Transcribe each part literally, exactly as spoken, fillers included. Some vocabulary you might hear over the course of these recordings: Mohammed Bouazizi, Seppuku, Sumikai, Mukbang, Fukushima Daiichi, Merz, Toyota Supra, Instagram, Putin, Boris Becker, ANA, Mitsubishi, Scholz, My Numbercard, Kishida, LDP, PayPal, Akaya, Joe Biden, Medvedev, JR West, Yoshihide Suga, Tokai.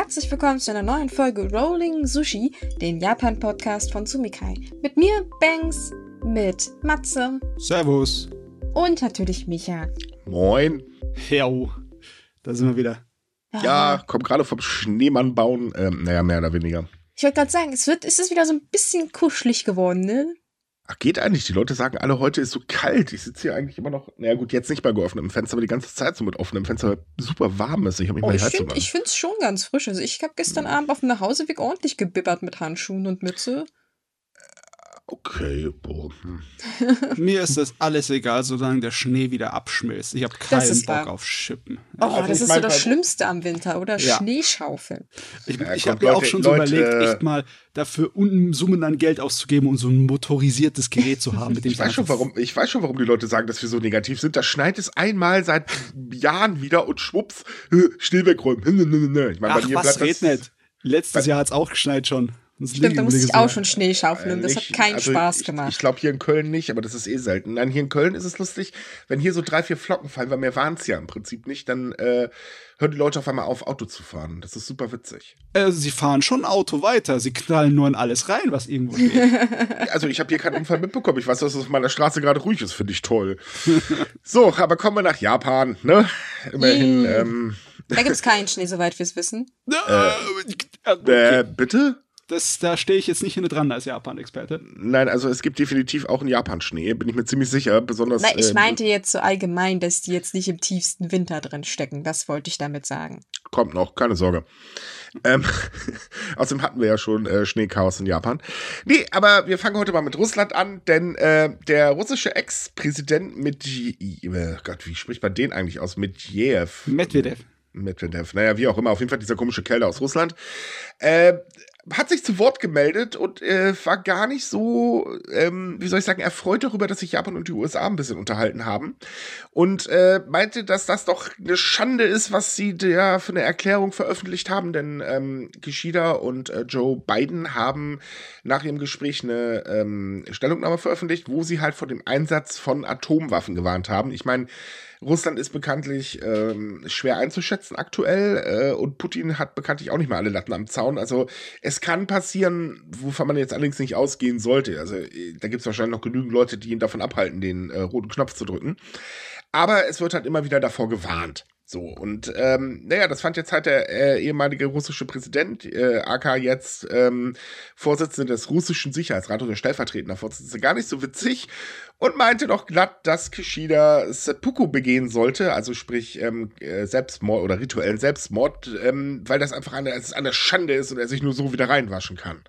Herzlich willkommen zu einer neuen Folge Rolling Sushi, dem Japan-Podcast von Sumikai. Mit mir, Banks, mit Matze. Servus. Und natürlich Micha. Moin. Yo, da sind wir wieder. Ja, ja komm gerade vom Schneemann bauen, ähm, naja, mehr oder weniger. Ich wollte gerade sagen, es wird, ist es wieder so ein bisschen kuschelig geworden, ne? Ach, geht eigentlich. Die Leute sagen alle, heute ist so kalt. Ich sitze hier eigentlich immer noch, naja gut, jetzt nicht bei geöffnetem Fenster, aber die ganze Zeit so mit offenem Fenster, weil super warm ist. Ich habe mich oh, mal heiß gemacht. Ich finde es schon ganz frisch. Also ich habe gestern hm. Abend auf dem Nachhauseweg ordentlich gebibbert mit Handschuhen und Mütze. Okay, boah. Mir ist das alles egal, solange der Schnee wieder abschmilzt. Ich habe keinen Bock auf Schippen. Oh, also das ist so das Schlimmste am Winter, oder? Ja. Schneeschaufeln. Ich, ja, ich habe mir auch schon so Leute, überlegt, echt mal dafür Unsummen an Geld auszugeben, um so ein motorisiertes Gerät zu haben. Mit dem ich, weiß schon, warum, ich weiß schon, warum die Leute sagen, dass wir so negativ sind. Da schneit es einmal seit Jahren wieder und schwupps, Schnee wegräumen. Ich mein, ach, bei was redet nicht. Letztes Jahr hat es auch geschneit schon. Das stimmt, da musste ich auch schon Schnee schaufeln. Äh, das nicht, hat keinen also Spaß ich, gemacht. Ich glaube, hier in Köln nicht, aber das ist eh selten. Nein, hier in Köln ist es lustig, wenn hier so drei, vier Flocken fallen, weil mehr waren es ja im Prinzip nicht, dann äh, hören die Leute auf einmal auf, Auto zu fahren. Das ist super witzig. Äh, sie fahren schon Auto weiter. Sie knallen nur in alles rein, was irgendwo geht. Also ich habe hier keinen Unfall mitbekommen. Ich weiß, dass es auf meiner Straße gerade ruhig ist. Finde ich toll. So, aber kommen wir nach Japan, ne? Immerhin. Mm. Ähm, da gibt es keinen Schnee, soweit wir es wissen. Äh, okay. äh, bitte? Das, da stehe ich jetzt nicht hinten dran als Japan-Experte. Nein, also es gibt definitiv auch einen Japan-Schnee, bin ich mir ziemlich sicher. Besonders. Na, ich äh, meinte jetzt so allgemein, dass die jetzt nicht im tiefsten Winter drin stecken. Das wollte ich damit sagen. Kommt noch, keine Sorge. Ähm, außerdem hatten wir ja schon äh, Schneechaos in Japan. Nee, aber wir fangen heute mal mit Russland an, denn äh, der russische Ex-Präsident mit äh, Gott, wie spricht man den eigentlich aus? Medvedev. Medvedev. Medvedev, naja, wie auch immer. Auf jeden Fall dieser komische Kerl aus Russland. Äh, hat sich zu Wort gemeldet und äh, war gar nicht so, ähm, wie soll ich sagen, erfreut darüber, dass sich Japan und die U S A ein bisschen unterhalten haben. Und äh, meinte, dass das doch eine Schande ist, was sie da für eine Erklärung veröffentlicht haben. Denn ähm, Kishida und äh, Joe Biden haben nach ihrem Gespräch eine ähm, Stellungnahme veröffentlicht, wo sie halt vor dem Einsatz von Atomwaffen gewarnt haben. Ich meine, Russland ist bekanntlich ähm, schwer einzuschätzen aktuell äh, und Putin hat bekanntlich auch nicht mehr alle Latten am Zaun. Also es kann passieren, wovon man jetzt allerdings nicht ausgehen sollte. Also äh, da gibt es wahrscheinlich noch genügend Leute, die ihn davon abhalten, den äh, roten Knopf zu drücken. Aber es wird halt immer wieder davor gewarnt. So, und ähm, naja, das fand jetzt halt der äh, ehemalige russische Präsident, äh, aka jetzt ähm, Vorsitzende des russischen Sicherheitsrats oder stellvertretender Vorsitzender, gar nicht so witzig und meinte doch glatt, dass Kishida Seppuku begehen sollte, also sprich ähm, Selbstmord oder rituellen Selbstmord, ähm, weil das einfach eine, es eine Schande ist und er sich nur so wieder reinwaschen kann.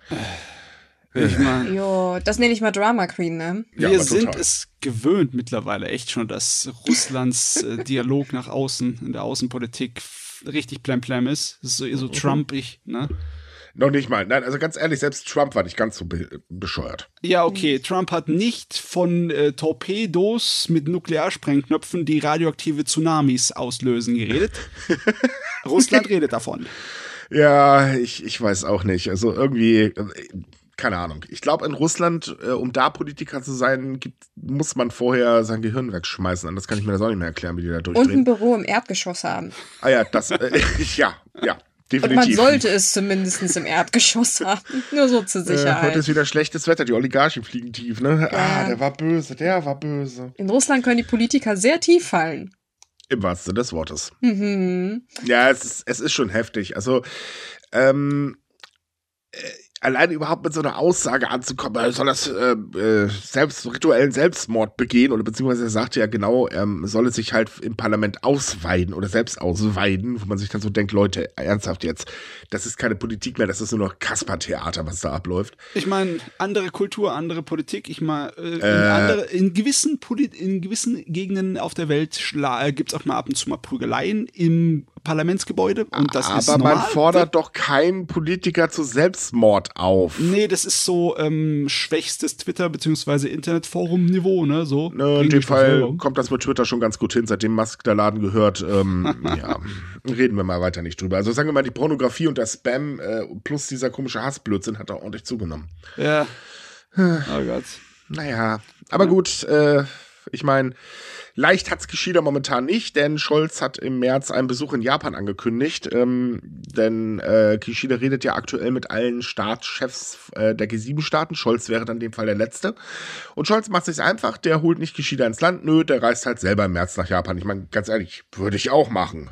Ich mein, jo, das nenne ich mal Drama Queen, ne? Ja, wir sind es gewöhnt mittlerweile echt schon, dass Russlands äh, Dialog nach außen, in der Außenpolitik richtig plemplem ist. Das ist so, so Trumpig, ne? Noch nicht mal. Nein, also ganz ehrlich, selbst Trump war nicht ganz so be- bescheuert. Ja, okay. Trump hat nicht von äh, Torpedos mit Nuklearsprengknöpfen, die radioaktive Tsunamis auslösen, geredet. Russland redet davon. Ja, ich, ich weiß auch nicht. Also irgendwie... Keine Ahnung. Ich glaube, in Russland, äh, um da Politiker zu sein, gibt, muss man vorher sein Gehirn wegschmeißen. Anders kann ich mir das auch nicht mehr erklären, wie die da durchdrehen. Und ein Büro im Erdgeschoss haben. Ah ja, das, äh, ja, ja, definitiv. Und man sollte es zumindest im Erdgeschoss haben, nur so zur Sicherheit. Äh, heute ist wieder schlechtes Wetter, die Oligarchen fliegen tief, ne? Ja. Ah, der war böse, der war böse. In Russland können die Politiker sehr tief fallen. Im wahrsten Sinne des Wortes. Mhm. Ja, es ist, es ist schon heftig. Also, ähm, äh, alleine überhaupt mit so einer Aussage anzukommen, soll das äh, äh, selbst, rituellen Selbstmord begehen oder beziehungsweise er sagte ja genau, ähm, soll es sich halt im Parlament ausweiden oder selbst ausweiden, wo man sich dann so denkt, Leute, ernsthaft jetzt, das ist keine Politik mehr, das ist nur noch Kaspertheater, was da abläuft. Ich meine, andere Kultur, andere Politik, ich meine, äh, in, äh, in gewissen Polit- in gewissen Gegenden auf der Welt schla- gibt's auch mal ab und zu mal Prügeleien im Parlamentsgebäude und das aber ist normal. Aber man fordert doch keinen Politiker zu Selbstmord auf. Nee, das ist so ähm, schwächstes Twitter- bzw. Internetforum-Niveau, ne? So. Ne, in dem Fall kommt das mit Twitter schon ganz gut hin, seitdem Musk der Laden gehört. Ähm, ja, reden wir mal weiter nicht drüber. Also sagen wir mal, die Pornografie und der Spam äh, plus dieser komische Hassblödsinn hat da ordentlich zugenommen. Ja. Oh Gott. Naja, aber ja. gut, äh, Ich meine, leicht hat's Kishida momentan nicht, denn Scholz hat im März einen Besuch in Japan angekündigt. Ähm, denn äh, Kishida redet ja aktuell mit allen Staatschefs äh, der G sieben Staaten. Scholz wäre dann in dem Fall der Letzte. Und Scholz macht sich's einfach, der holt nicht Kishida ins Land. Nö, der reist halt selber im März nach Japan. Ich meine, ganz ehrlich, würde ich auch machen.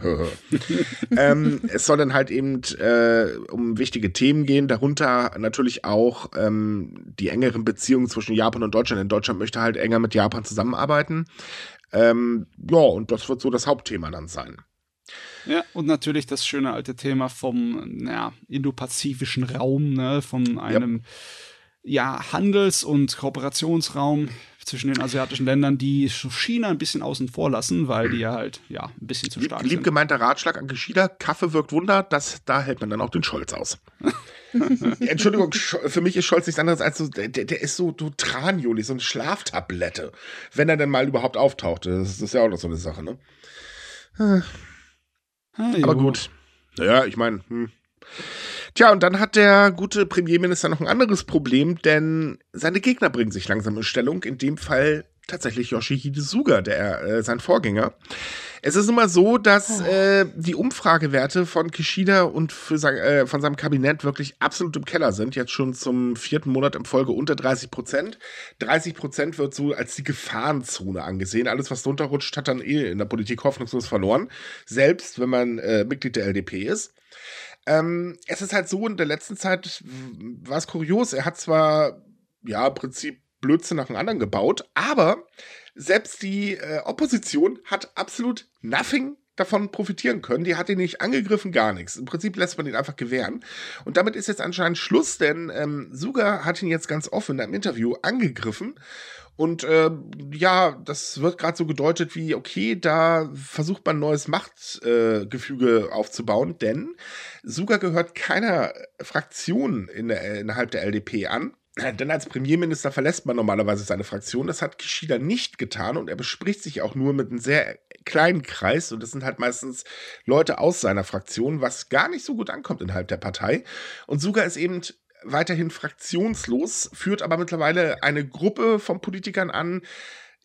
ähm, es soll dann halt eben äh, um wichtige Themen gehen, darunter natürlich auch ähm, die engeren Beziehungen zwischen Japan und Deutschland. Denn Deutschland möchte halt enger mit Japan zusammenarbeiten. Ähm, ja, und das wird so das Hauptthema dann sein. Ja, und natürlich das schöne alte Thema vom ja, indopazifischen Raum, ne, von einem ja. ja, Handels- und Kooperationsraum zwischen den asiatischen Ländern, die China ein bisschen außen vor lassen, weil die ja halt ja, ein bisschen zu stark lieb, sind. Lieb gemeinter Ratschlag an Kishida, Kaffee wirkt Wunder, das, da hält man dann auch den Scholz aus. Entschuldigung, für mich ist Scholz nichts anderes als so, der, der ist so Dotranjoli, so eine Schlaftablette, wenn er denn mal überhaupt auftaucht. Das, das ist ja auch noch so eine Sache, ne? Ah. Hey, aber gut. Naja, ich meine, hm. Tja, und dann hat der gute Premierminister noch ein anderes Problem, denn seine Gegner bringen sich langsam in Stellung, in dem Fall tatsächlich Yoshihide Suga, der, äh, sein Vorgänger. Es ist immer so, dass äh, die Umfragewerte von Kishida und für sein, äh, von seinem Kabinett wirklich absolut im Keller sind. Jetzt schon zum vierten Monat in Folge unter dreißig Prozent. dreißig Prozent wird so als die Gefahrenzone angesehen. Alles, was drunter rutscht, hat dann eh in der Politik hoffnungslos verloren. Selbst wenn man äh, Mitglied der L D P ist. Ähm, es ist halt so, in der letzten Zeit war es kurios. Er hat zwar, ja, im Prinzip Blödsinn nach dem anderen gebaut, aber selbst die äh, Opposition hat absolut nothing davon profitieren können. Die hat ihn nicht angegriffen, gar nichts. Im Prinzip lässt man ihn einfach gewähren. Und damit ist jetzt anscheinend Schluss, denn ähm, Suga hat ihn jetzt ganz offen im Interview angegriffen. Und äh, ja, das wird gerade so gedeutet wie, okay, da versucht man ein neues Machtgefüge äh, aufzubauen, denn Suga gehört keiner Fraktion in der, innerhalb der L D P an. Denn als Premierminister verlässt man normalerweise seine Fraktion. Das hat Kishida nicht getan und er bespricht sich auch nur mit einem sehr kleinen Kreis. Und das sind halt meistens Leute aus seiner Fraktion, was gar nicht so gut ankommt innerhalb der Partei. Und Suga ist eben weiterhin fraktionslos, führt aber mittlerweile eine Gruppe von Politikern an,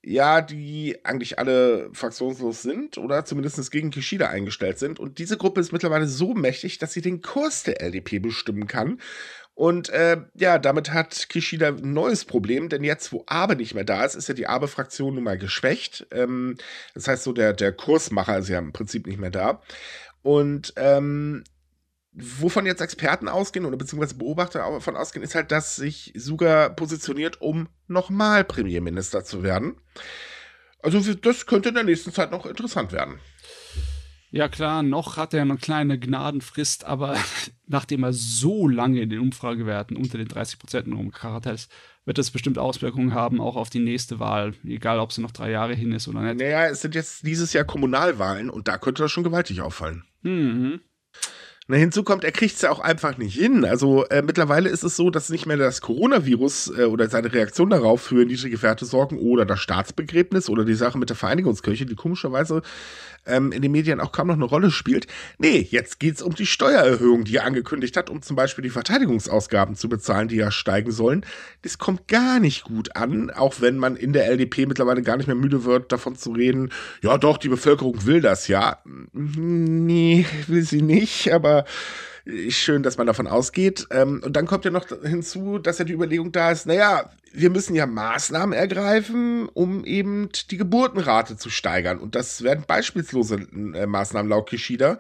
ja, die eigentlich alle fraktionslos sind oder zumindest gegen Kishida eingestellt sind. Und diese Gruppe ist mittlerweile so mächtig, dass sie den Kurs der L D P bestimmen kann. Und äh, ja, damit hat Kishida ein neues Problem, denn jetzt, wo Abe nicht mehr da ist, ist ja die Abe-Fraktion nun mal geschwächt. Ähm, das heißt so, der, der Kursmacher ist ja im Prinzip nicht mehr da. Und ähm, wovon jetzt Experten ausgehen oder beziehungsweise Beobachter davon ausgehen, ist halt, dass sich Suga positioniert, um nochmal Premierminister zu werden. Also das könnte in der nächsten Zeit noch interessant werden. Ja klar, noch hat er eine kleine Gnadenfrist, aber nachdem er so lange in den Umfragewerten unter den dreißig Prozent rumgekarrt ist, wird das bestimmt Auswirkungen haben, auch auf die nächste Wahl, egal ob sie noch drei Jahre hin ist oder nicht. Naja, es sind jetzt dieses Jahr Kommunalwahlen und da könnte das schon gewaltig auffallen. Mhm. Na, hinzu kommt, er kriegt es ja auch einfach nicht hin. Also äh, mittlerweile ist es so, dass nicht mehr das Coronavirus äh, oder seine Reaktion darauf für niedrige Werte sorgen oder das Staatsbegräbnis oder die Sache mit der Vereinigungskirche, die komischerweise ähm, in den Medien auch kaum noch eine Rolle spielt. Nee, jetzt geht es um die Steuererhöhung, die er angekündigt hat, um zum Beispiel die Verteidigungsausgaben zu bezahlen, die ja steigen sollen. Das kommt gar nicht gut an, auch wenn man in der L D P mittlerweile gar nicht mehr müde wird, davon zu reden, ja doch, die Bevölkerung will das, ja. Nee, will sie nicht, aber schön, dass man davon ausgeht. Und dann kommt ja noch hinzu, dass ja die Überlegung da ist, naja, wir müssen ja Maßnahmen ergreifen, um eben die Geburtenrate zu steigern. Und das werden beispielslose Maßnahmen laut Kishida.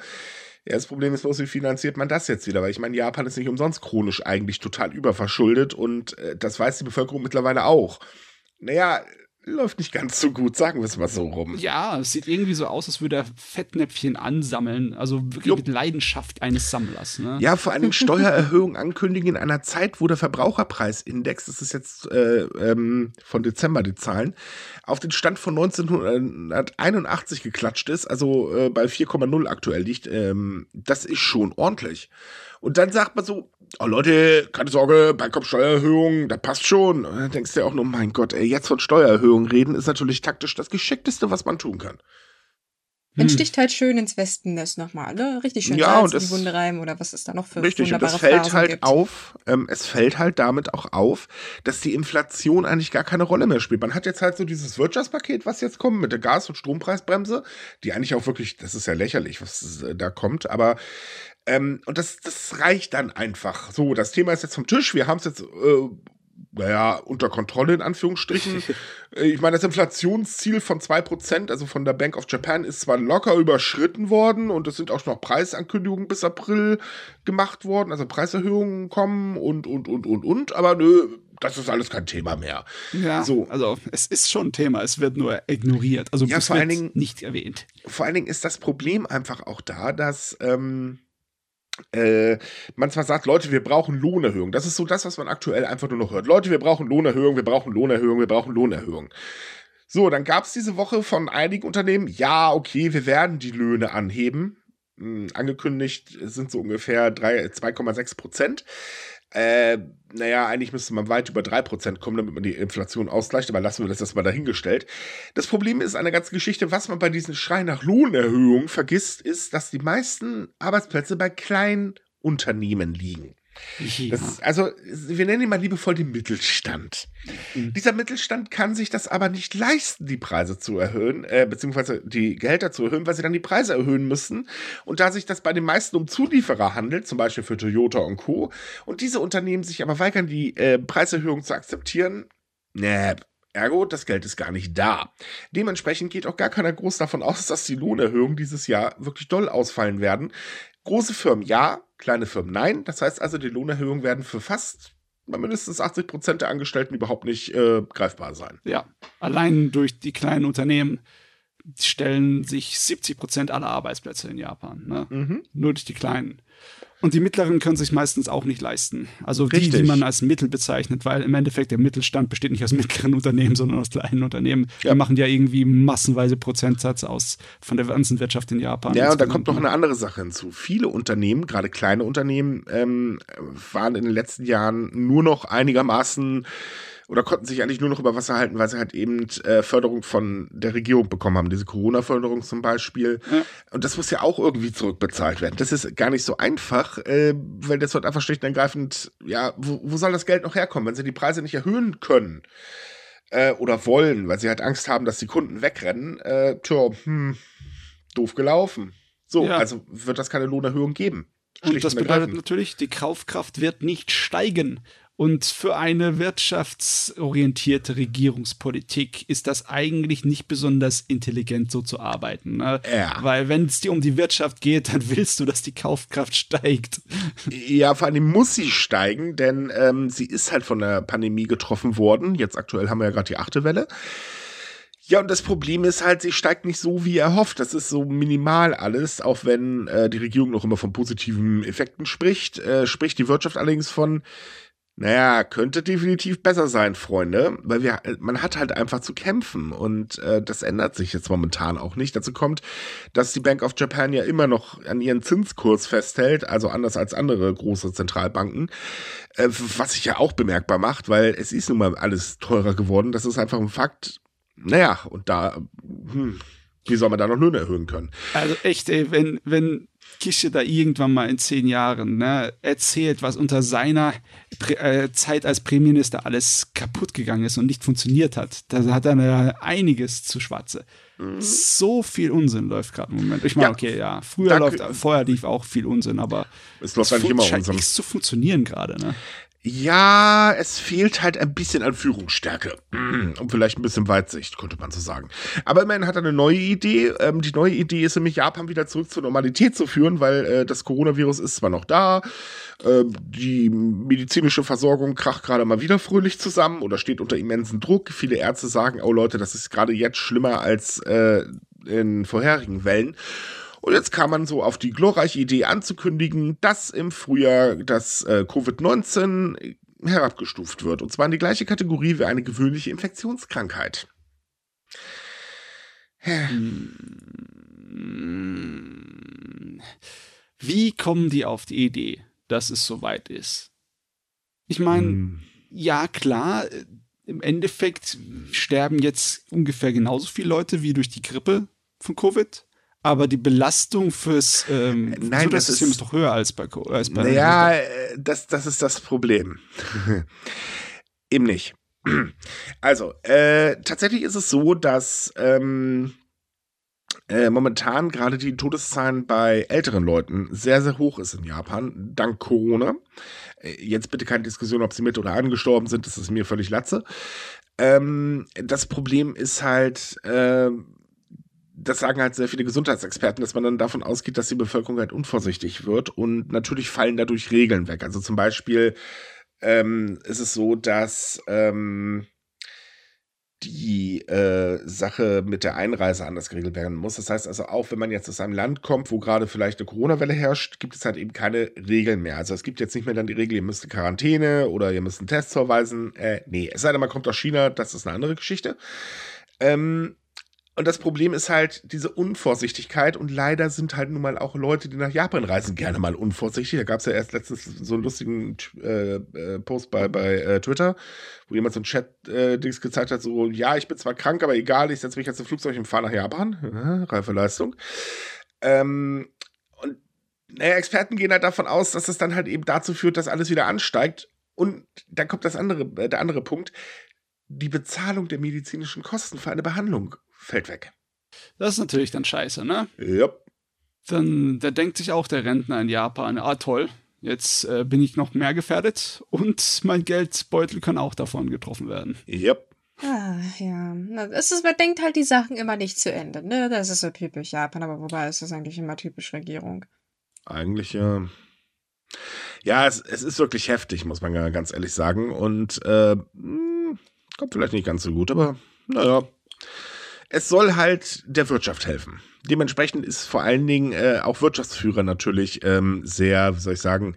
Ja, das Problem ist bloß, wie finanziert man das jetzt wieder? Weil ich meine, Japan ist nicht umsonst chronisch eigentlich total überverschuldet und das weiß die Bevölkerung mittlerweile auch. Naja, läuft nicht ganz so gut, sagen wir es mal so rum. Ja, es sieht irgendwie so aus, als würde er Fettnäpfchen ansammeln. Also wirklich mit Leidenschaft eines Sammlers. Ne? Ja, vor allem Steuererhöhungen ankündigen in einer Zeit, wo der Verbraucherpreisindex, das ist jetzt äh, ähm, von Dezember die Zahlen, auf den Stand von neunzehnhunderteinundachtzig geklatscht ist, also äh, bei vier Komma null aktuell liegt. Ähm, das ist schon ordentlich. Und dann sagt man so, oh Leute, keine Sorge, Bankkopfsteuererhöhung, das passt schon. Und dann denkst du ja auch nur, mein Gott, ey, jetzt von Steuererhöhung reden, ist natürlich taktisch das Geschickteste, was man tun kann. Hm. Man sticht halt schön ins Westennest nochmal, ne? Richtig schön ja, Salz in die Wunde reiben oder was ist da noch für richtig, wunderbare Phrasen gibt. Richtig, und das fällt halt gibt. auf, ähm, es fällt halt damit auch auf, dass die Inflation eigentlich gar keine Rolle mehr spielt. Man hat jetzt halt so dieses Wirtschaftspaket, was jetzt kommt, mit der Gas- und Strompreisbremse, die eigentlich auch wirklich, das ist ja lächerlich, was da kommt, aber ähm, und das, das reicht dann einfach. So, das Thema ist jetzt vom Tisch, wir haben es jetzt äh, naja, unter Kontrolle in Anführungsstrichen. Ich meine, das Inflationsziel von zwei Prozent, also von der Bank of Japan, ist zwar locker überschritten worden und es sind auch noch Preisankündigungen bis April gemacht worden, also Preiserhöhungen kommen und, und, und, und, und, aber nö, das ist alles kein Thema mehr. Ja, so. Also es ist schon ein Thema, es wird nur ignoriert, also ja, es vor wird allen Dingen, nicht erwähnt. Vor allen Dingen ist das Problem einfach auch da, dass ähm, Äh, man zwar sagt, Leute, wir brauchen Lohnerhöhung. Das ist so das, was man aktuell einfach nur noch hört. Leute, wir brauchen Lohnerhöhung, wir brauchen Lohnerhöhung, wir brauchen Lohnerhöhung. So, dann gab es diese Woche von einigen Unternehmen, ja, okay, wir werden die Löhne anheben. Hm, angekündigt sind so ungefähr zwei Komma sechs Prozent. Äh, naja, eigentlich müsste man weit über drei Prozent kommen, damit man die Inflation ausgleicht, aber lassen wir das erstmal dahingestellt. Das Problem ist an der ganzen Geschichte, was man bei diesen Schrei nach Lohnerhöhung vergisst, ist, dass die meisten Arbeitsplätze bei Kleinunternehmen liegen. Ja. Das, also, wir nennen ihn mal liebevoll den Mittelstand. Mhm. Dieser Mittelstand kann sich das aber nicht leisten, die Preise zu erhöhen, äh, beziehungsweise die Gehälter zu erhöhen, weil sie dann die Preise erhöhen müssen. Und da sich das bei den meisten um Zulieferer handelt, zum Beispiel für Toyota und Co., und diese Unternehmen sich aber weigern, die äh, Preiserhöhung zu akzeptieren, nee, ergo, das Geld ist gar nicht da. Dementsprechend geht auch gar keiner groß davon aus, dass die Lohnerhöhungen dieses Jahr wirklich doll ausfallen werden. Große Firmen ja, kleine Firmen nein. Das heißt also, die Lohnerhöhungen werden für fast mindestens achtzig Prozent der Angestellten überhaupt nicht äh, greifbar sein. Ja, allein durch die kleinen Unternehmen stellen sich siebzig Prozent aller Arbeitsplätze in Japan. Ne? Mhm. Nur durch die kleinen. Und die mittleren können sich meistens auch nicht leisten. Also die, Richtig. die man als Mittel bezeichnet, weil im Endeffekt der Mittelstand besteht nicht aus mittleren Unternehmen, sondern aus kleinen Unternehmen. Ja. Die machen ja irgendwie massenweise Prozentsatz aus von der ganzen Wirtschaft in Japan. Ja, und da kommt noch eine andere Sache hinzu. Viele Unternehmen, gerade kleine Unternehmen, ähm, waren in den letzten Jahren nur noch einigermaßen oder konnten sich eigentlich nur noch über Wasser halten, weil sie halt eben äh, Förderung von der Regierung bekommen haben. Diese Corona-Förderung zum Beispiel. Ja. Und das muss ja auch irgendwie zurückbezahlt werden. Das ist gar nicht so einfach, äh, weil das wird einfach schlicht und ergreifend, ja, wo, wo soll das Geld noch herkommen, wenn sie die Preise nicht erhöhen können äh, oder wollen, weil sie halt Angst haben, dass die Kunden wegrennen. Äh, tja, hm, doof gelaufen. So, ja. Also wird das keine Lohnerhöhung geben. Und das bedeutet natürlich, die Kaufkraft wird nicht steigen. Und für eine wirtschaftsorientierte Regierungspolitik ist das eigentlich nicht besonders intelligent, so zu arbeiten. Ne? Ja. Weil wenn es dir um die Wirtschaft geht, dann willst du, dass die Kaufkraft steigt. Ja, vor allem muss sie steigen, denn ähm, sie ist halt von der Pandemie getroffen worden. Jetzt aktuell haben wir ja gerade die achte Welle. Ja, und das Problem ist halt, sie steigt nicht so, wie erhofft. Das ist so minimal alles, auch wenn äh, die Regierung noch immer von positiven Effekten spricht. Äh, spricht die Wirtschaft allerdings von naja, könnte definitiv besser sein, Freunde, weil wir, man hat halt einfach zu kämpfen und äh, das ändert sich jetzt momentan auch nicht. Dazu kommt, dass die Bank of Japan ja immer noch an ihren Zinskurs festhält, also anders als andere große Zentralbanken, äh, was sich ja auch bemerkbar macht, weil es ist nun mal alles teurer geworden, das ist einfach ein Fakt. Naja, und da, hm, wie soll man da noch Löhne erhöhen können? Also echt, ey, wenn, wenn Kishida irgendwann mal in zehn Jahren ne, erzählt, was unter seiner Prä- äh, Zeit als Premierminister alles kaputt gegangen ist und nicht funktioniert hat. Da hat er einiges zu schwatze. Mhm. So viel Unsinn läuft gerade im Moment. Ich meine, ja, okay, ja, früher läuft, k- vorher lief auch viel Unsinn, aber es, läuft es fun- immer scheint nichts zu funktionieren gerade. Ne? Ja, es fehlt halt ein bisschen an Führungsstärke und vielleicht ein bisschen Weitsicht, könnte man so sagen. Aber immerhin hat er eine neue Idee. Ähm, die neue Idee ist nämlich, Japan wieder zurück zur Normalität zu führen, weil äh, das Coronavirus ist zwar noch da, äh, die medizinische Versorgung kracht gerade mal wieder fröhlich zusammen oder steht unter immensen Druck. Viele Ärzte sagen, oh Leute, das ist gerade jetzt schlimmer als äh, in vorherigen Wellen. Und jetzt kam man so auf die glorreiche Idee anzukündigen, dass im Frühjahr das äh, Covid neunzehn herabgestuft wird. Und zwar in die gleiche Kategorie wie eine gewöhnliche Infektionskrankheit. Wie kommen die auf die Idee, dass es soweit ist? Ich meine, hm. ja klar, im Endeffekt sterben jetzt ungefähr genauso viele Leute wie durch die Grippe von Covid. aber die Belastung fürs ähm, Nein, das System ist, ist doch höher als bei, als bei naja, das, das ist das Problem. Eben nicht. Also, äh, tatsächlich ist es so, dass ähm, äh, momentan gerade die Todeszahlen bei älteren Leuten sehr, sehr hoch ist in Japan, dank Corona. Jetzt bitte keine Diskussion, ob sie mit oder angestorben sind, das ist mir völlig Latze. Ähm, das Problem ist halt... Äh, Das sagen halt sehr viele Gesundheitsexperten, dass man dann davon ausgeht, dass die Bevölkerung halt unvorsichtig wird. Und natürlich fallen dadurch Regeln weg. Also zum Beispiel ähm, ist es so, dass ähm, die äh, Sache mit der Einreise anders geregelt werden muss. Das heißt also auch, wenn man jetzt aus einem Land kommt, wo gerade vielleicht eine Corona-Welle herrscht, gibt es halt eben keine Regeln mehr. Also es gibt jetzt nicht mehr dann die Regel, ihr müsst in Quarantäne oder ihr müsst einen Test vorweisen. Äh, nee, es sei denn, man kommt aus China, das ist eine andere Geschichte. Ähm, Und das Problem ist halt diese Unvorsichtigkeit und leider sind halt nun mal auch Leute, die nach Japan reisen, gerne mal unvorsichtig. Da gab es ja erst letztens so einen lustigen äh, Post bei, bei äh, Twitter, wo jemand so ein Chat-Dings äh, gezeigt hat, so, ja, ich bin zwar krank, aber egal, ich setze mich jetzt im Flugzeug und fahre nach Japan. Ja, reife Leistung. Ähm, und naja, Experten gehen halt davon aus, dass das dann halt eben dazu führt, dass alles wieder ansteigt. Und dann kommt das andere, äh, der andere Punkt, die Bezahlung der medizinischen Kosten für eine Behandlung fällt weg. Das ist natürlich dann scheiße, ne? Ja. Dann da denkt sich auch der Rentner in Japan, ah toll, jetzt äh, bin ich noch mehr gefährdet und mein Geldbeutel kann auch davon getroffen werden. Ja. Ah, ja. Es ist, man denkt halt die Sachen immer nicht zu Ende, ne? Das ist so typisch Japan, aber wobei ist das eigentlich immer typisch Regierung? Eigentlich, ja. Ja, es, es ist wirklich heftig, muss man ja ganz ehrlich sagen. Und äh, kommt vielleicht nicht ganz so gut, aber naja. Es soll halt der Wirtschaft helfen. Dementsprechend ist vor allen Dingen äh, auch Wirtschaftsführer natürlich ähm, sehr, wie soll ich sagen,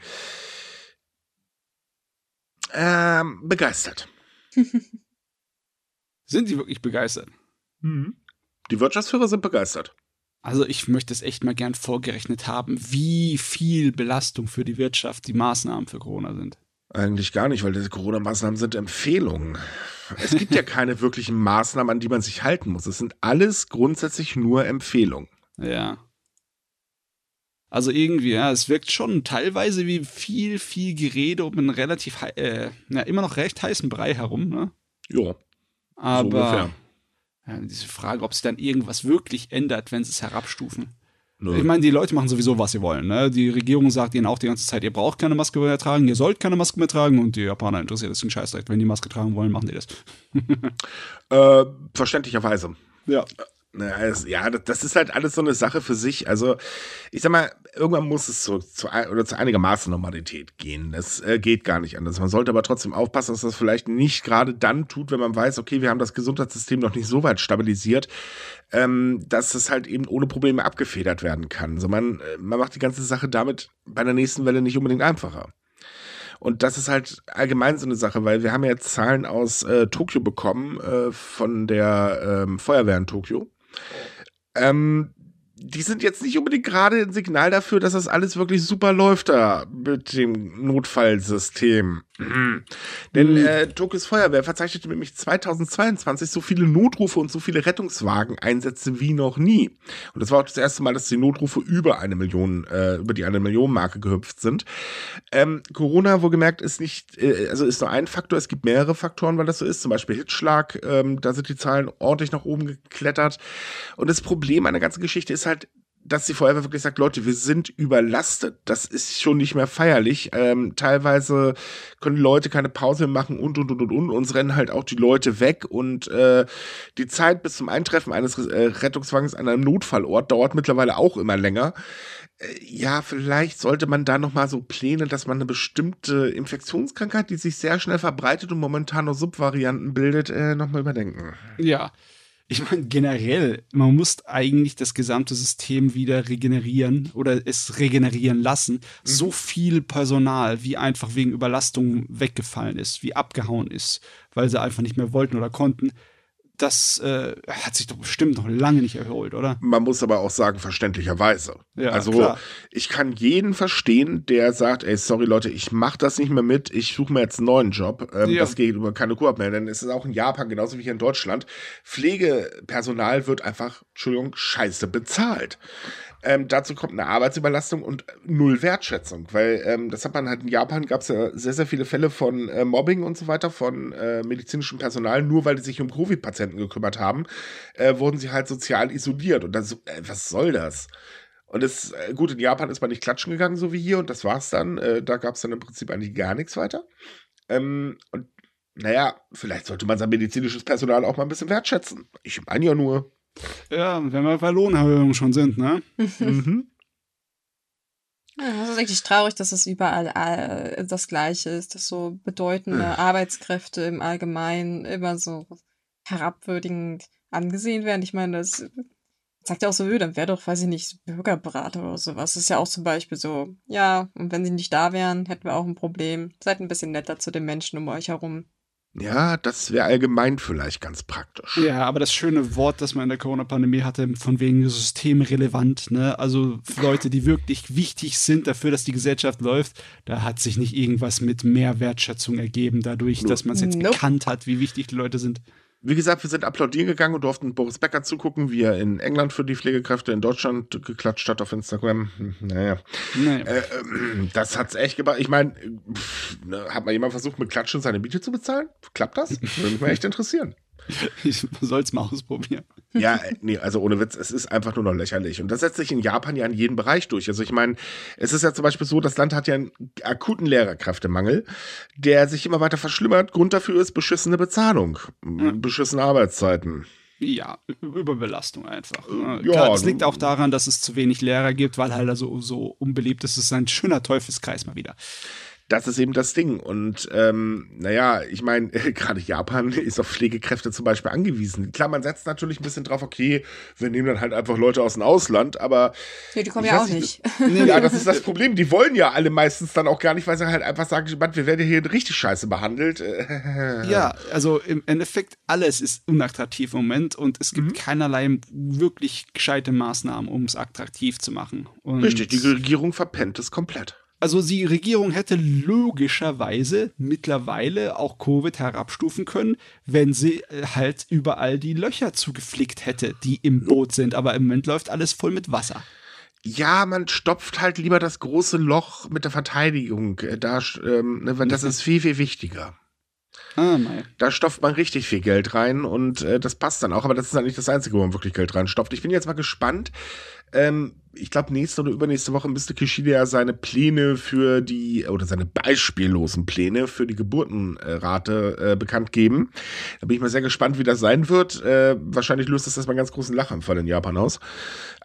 ähm, begeistert. Sind die wirklich begeistert? Mhm. Die Wirtschaftsführer sind begeistert. Also ich möchte es echt mal gern vorgerechnet haben, wie viel Belastung für die Wirtschaft die Maßnahmen für Corona sind. Eigentlich gar nicht, weil diese Corona-Maßnahmen sind Empfehlungen. Es gibt ja keine wirklichen Maßnahmen, an die man sich halten muss. Es sind alles grundsätzlich nur Empfehlungen. Ja. Also irgendwie, ja, es wirkt schon teilweise wie viel, viel Gerede um einen relativ, äh, na, immer noch recht heißen Brei herum, ne? Ja. Aber so ungefähr. Ja, diese Frage, ob es dann irgendwas wirklich ändert, wenn sie es herabstufen. Nö. Ich meine, die Leute machen sowieso, was sie wollen. Ne? Die Regierung sagt ihnen auch die ganze Zeit, ihr braucht keine Maske mehr tragen, ihr sollt keine Maske mehr tragen und die Japaner interessiert das den Scheiß direkt. Wenn die Maske tragen wollen, machen die das. äh, verständlicherweise. Ja. Ja, das ist halt alles so eine Sache für sich. Also, ich sag mal, irgendwann muss es zu, zu, oder zu einigermaßen Normalität gehen. Das äh, geht gar nicht anders. Man sollte aber trotzdem aufpassen, dass das vielleicht nicht gerade dann tut, wenn man weiß, okay, wir haben das Gesundheitssystem noch nicht so weit stabilisiert, ähm, dass es halt eben ohne Probleme abgefedert werden kann. Also man, man macht die ganze Sache damit bei der nächsten Welle nicht unbedingt einfacher. Und das ist halt allgemein so eine Sache, weil wir haben ja jetzt Zahlen aus äh, Tokio bekommen, äh, von der äh, Feuerwehr in Tokio. Ähm, die sind jetzt nicht unbedingt gerade ein Signal dafür, dass das alles wirklich super läuft da mit dem Notfallsystem. Mhm. Denn äh, Tokios Feuerwehr verzeichnete nämlich zweitausendzweiundzwanzig so viele Notrufe und so viele Rettungswageneinsätze wie noch nie. Und das war auch das erste Mal, dass die Notrufe über eine Million, äh, über die eine Million Marke gehüpft sind. Ähm, Corona, wohlgemerkt, ist nicht, äh, also ist nur ein Faktor, es gibt mehrere Faktoren, weil das so ist. Zum Beispiel Hitzschlag, ähm, da sind die Zahlen ordentlich nach oben geklettert. Und das Problem an der ganzen Geschichte ist halt, dass die Feuerwehr wirklich sagt, Leute, wir sind überlastet. Das ist schon nicht mehr feierlich. Ähm, teilweise können Leute keine Pause machen und, und, und, und, und. Uns rennen halt auch die Leute weg. Und äh, die Zeit bis zum Eintreffen eines äh, Rettungswagens an einem Notfallort dauert mittlerweile auch immer länger. Äh, ja, vielleicht sollte man da nochmal so plänen, dass man eine bestimmte Infektionskrankheit, die sich sehr schnell verbreitet und momentan noch Subvarianten bildet, äh, nochmal überdenken. Ja. Ich meine, generell, man muss eigentlich das gesamte System wieder regenerieren oder es regenerieren lassen. Mhm. So viel Personal, wie einfach wegen Überlastung weggefallen ist, wie abgehauen ist, weil sie einfach nicht mehr wollten oder konnten, das äh, hat sich doch bestimmt noch lange nicht erholt, oder? Man muss aber auch sagen, verständlicherweise. Ja, also klar. Ich kann jeden verstehen, der sagt, ey, sorry Leute, ich mach das nicht mehr mit, ich suche mir jetzt einen neuen Job. Ähm, ja. Das geht über keine Kuh ab mehr, denn es ist auch in Japan genauso wie hier in Deutschland. Pflegepersonal wird einfach, Entschuldigung, scheiße bezahlt. Ähm, dazu kommt eine Arbeitsüberlastung und null Wertschätzung, weil ähm, das hat man halt in Japan, gab es ja sehr, sehr viele Fälle von äh, Mobbing und so weiter, von äh, medizinischem Personal, nur weil die sich um Covid-Patienten gekümmert haben, äh, wurden sie halt sozial isoliert und das, äh, was soll das? Und es, äh, gut, in Japan ist man nicht klatschen gegangen, so wie hier und das war's dann, äh, da gab es dann im Prinzip eigentlich gar nichts weiter ähm, und naja, vielleicht sollte man sein medizinisches Personal auch mal ein bisschen wertschätzen, ich meine ja nur. Ja, wenn wir bei Lohnerhöhungen schon sind, ne? Mhm. Ja, das ist richtig traurig, dass es überall all, das Gleiche ist, dass so bedeutende ja. Arbeitskräfte im Allgemeinen immer so herabwürdigend angesehen werden. Ich meine, das sagt ja auch so, öh, dann wäre doch, weiß ich nicht, Bürgerberater oder sowas. Das ist ja auch zum Beispiel so, ja, und wenn sie nicht da wären, hätten wir auch ein Problem. Seid ein bisschen netter zu den Menschen um euch herum. Ja, das wäre allgemein vielleicht ganz praktisch. Ja, aber das schöne Wort, das man in der Corona-Pandemie hatte, von wegen systemrelevant, ne? Also Leute, die wirklich wichtig sind dafür, dass die Gesellschaft läuft, da hat sich nicht irgendwas mit mehr Wertschätzung ergeben, dadurch, nope. dass man es jetzt nope. erkannt hat, wie wichtig die Leute sind. Wie gesagt, wir sind applaudieren gegangen und durften Boris Becker zugucken, wie er in England für die Pflegekräfte in Deutschland geklatscht hat auf Instagram. Naja, naja. Äh, das hat's echt gemacht. Ich meine, hat mal jemand versucht, mit Klatschen seine Miete zu bezahlen? Klappt das? Würde mich mal echt interessieren. Ich soll's mal ausprobieren. Ja, nee, also ohne Witz, es ist einfach nur noch lächerlich. Und das setzt sich in Japan ja in jedem Bereich durch. Also ich meine, es ist ja zum Beispiel so, das Land hat ja einen akuten Lehrerkräftemangel, der sich immer weiter verschlimmert. Grund dafür ist beschissene Bezahlung, mhm. beschissene Arbeitszeiten. Ja, Überbelastung einfach. Ja, klar, das liegt auch daran, dass es zu wenig Lehrer gibt, weil halt also so unbeliebt ist. Es ist ein schöner Teufelskreis mal wieder. Das ist eben das Ding. Und ähm, naja, ich meine, äh, gerade Japan ist auf Pflegekräfte zum Beispiel angewiesen. Klar, man setzt natürlich ein bisschen drauf, okay, wir nehmen dann halt einfach Leute aus dem Ausland, aber... Nee, die kommen ja auch nicht. nicht. Ja, das ist das Problem. Die wollen ja alle meistens dann auch gar nicht, weil sie halt einfach sagen, wir werden hier richtig scheiße behandelt. Ja, also im Endeffekt, alles ist unattraktiv im Moment und es gibt mhm. keinerlei wirklich gescheite Maßnahmen, um es attraktiv zu machen. Und richtig, die Regierung verpennt es komplett. Also die Regierung hätte logischerweise mittlerweile auch Covid herabstufen können, wenn sie halt überall die Löcher zugeflickt hätte, die im Boot sind. Aber im Moment läuft alles voll mit Wasser. Ja, man stopft halt lieber das große Loch mit der Verteidigung. Da, ähm, das ist viel, viel wichtiger. Ah, mei. Da stopft man richtig viel Geld rein und äh, das passt dann auch. Aber das ist dann nicht das Einzige, wo man wirklich Geld reinstopft. Ich bin jetzt mal gespannt. Ähm, ich glaube, nächste oder übernächste Woche müsste Kishida ja seine Pläne für die, oder seine beispiellosen Pläne für die Geburtenrate äh, bekannt geben. Da bin ich mal sehr gespannt, wie das sein wird. Äh, wahrscheinlich löst das erstmal einen ganz großen Lachanfall in Japan aus.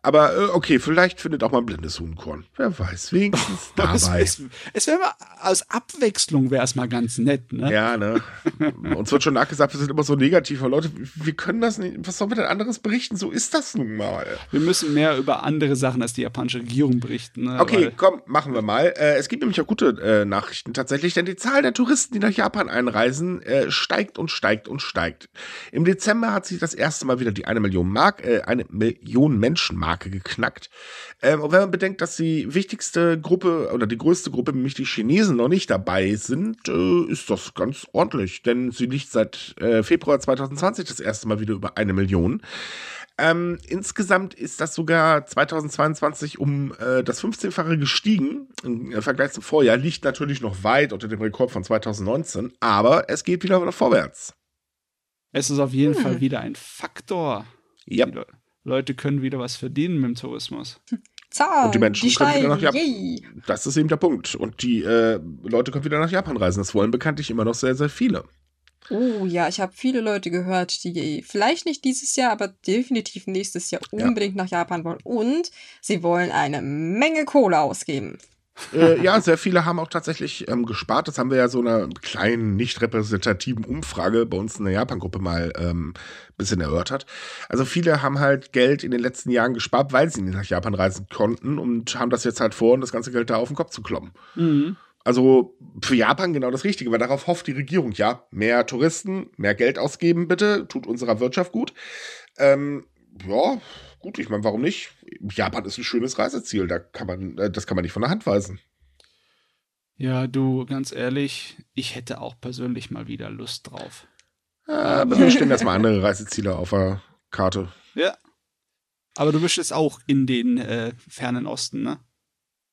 Aber äh, okay, vielleicht findet auch mal ein blindes Huhnkorn. Wer weiß, wenigstens oh, dabei. Es, es, es wäre mal, aus Abwechslung wäre es mal ganz nett, ne? Ja, ne? Uns wird schon nachgesagt, wir sind immer so negativ, aber Leute, wir können das nicht, was sollen wir denn anderes berichten? So ist das nun mal. Wir müssen mehr über andere Sachen als die japanische Regierung berichten. Ne? Okay, weil, komm, machen wir mal. Äh, es gibt nämlich auch gute äh, Nachrichten tatsächlich, denn die Zahl der Touristen, die nach Japan einreisen, äh, steigt und steigt und steigt. Im Dezember hat sich das erste Mal wieder die eine Million Mark, äh, eine Million Menschen-Marke geknackt. Ähm, und wenn man bedenkt, dass die wichtigste Gruppe oder die größte Gruppe, nämlich die Chinesen, noch nicht dabei sind, äh, ist das ganz ordentlich, denn sie liegt seit äh, Februar zwanzig zwanzig das erste Mal wieder über eine Million. Ähm, insgesamt ist das sogar zweitausendzweiundzwanzig um äh, das fünfzehnfache gestiegen, im Vergleich zum Vorjahr, liegt natürlich noch weit unter dem Rekord von zweitausendneunzehn, aber es geht wieder nach vorwärts. Es ist auf jeden hm. Fall wieder ein Faktor. Yep. Le- Leute können wieder was verdienen mit dem Tourismus. Zahlen, und die Menschen die können wieder nach Japan. Yay. Das ist eben der Punkt. Und die äh, Leute können wieder nach Japan reisen. Das wollen bekanntlich immer noch sehr, sehr viele. Oh ja, ich habe viele Leute gehört, die vielleicht nicht dieses Jahr, aber definitiv nächstes Jahr unbedingt ja. nach Japan wollen. Und sie wollen eine Menge Kohle ausgeben. Äh, ja, sehr viele haben auch tatsächlich ähm, gespart. Das haben wir ja so einer kleinen, nicht repräsentativen Umfrage bei uns in der Japan-Gruppe mal ein ähm, bisschen erörtert. Also viele haben halt Geld in den letzten Jahren gespart, weil sie nicht nach Japan reisen konnten und haben das jetzt halt vor, um das ganze Geld da auf den Kopf zu kloppen. Mhm. Also für Japan genau das Richtige, weil darauf hofft die Regierung, ja, mehr Touristen, mehr Geld ausgeben bitte, tut unserer Wirtschaft gut. Ähm, ja, gut, ich meine, warum nicht? Japan ist ein schönes Reiseziel, da kann man, das kann man nicht von der Hand weisen. Ja, du, ganz ehrlich, ich hätte auch persönlich mal wieder Lust drauf. Ja, aber wir stellen erstmal andere Reiseziele auf der Karte. Ja, aber du möchtest auch in den äh, fernen Osten, ne?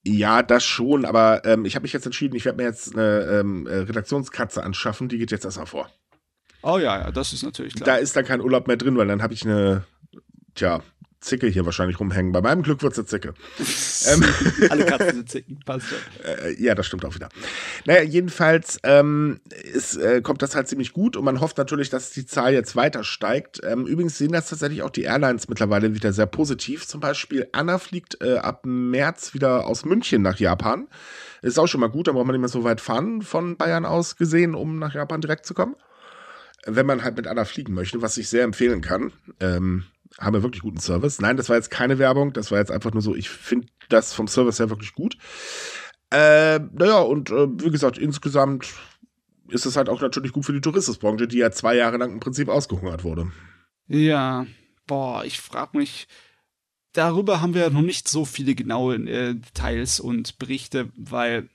Ja, das schon, aber ähm, ich habe mich jetzt entschieden, ich werde mir jetzt eine ähm, Redaktionskatze anschaffen, die geht jetzt erstmal vor. Oh ja, ja, das ist natürlich klar. Da ist dann kein Urlaub mehr drin, weil dann habe ich eine, tja, Zicke hier wahrscheinlich rumhängen. Bei meinem Glück wird es eine Zicke. ähm, Alle Katzen sind Zicken, passt schon. Äh, ja, das stimmt auch wieder. Naja, jedenfalls ähm, ist, äh, kommt das halt ziemlich gut und man hofft natürlich, dass die Zahl jetzt weiter steigt. Ähm, übrigens sehen das tatsächlich auch die Airlines mittlerweile wieder sehr positiv. Zum Beispiel A N A fliegt äh, ab März wieder aus München nach Japan. Ist auch schon mal gut, da braucht man nicht mehr so weit fahren von Bayern aus gesehen, um nach Japan direkt zu kommen. Wenn man halt mit A N A fliegen möchte, was ich sehr empfehlen kann. Ähm, haben wir wirklich guten Service. Nein, das war jetzt keine Werbung, das war jetzt einfach nur so, ich finde das vom Service her wirklich gut. Äh, naja, und äh, wie gesagt, insgesamt ist es halt auch natürlich gut für die Tourismusbranche, die ja zwei Jahre lang im Prinzip ausgehungert wurde. Ja, boah, ich frage mich, darüber haben wir ja noch nicht so viele genaue äh, Details und Berichte, weil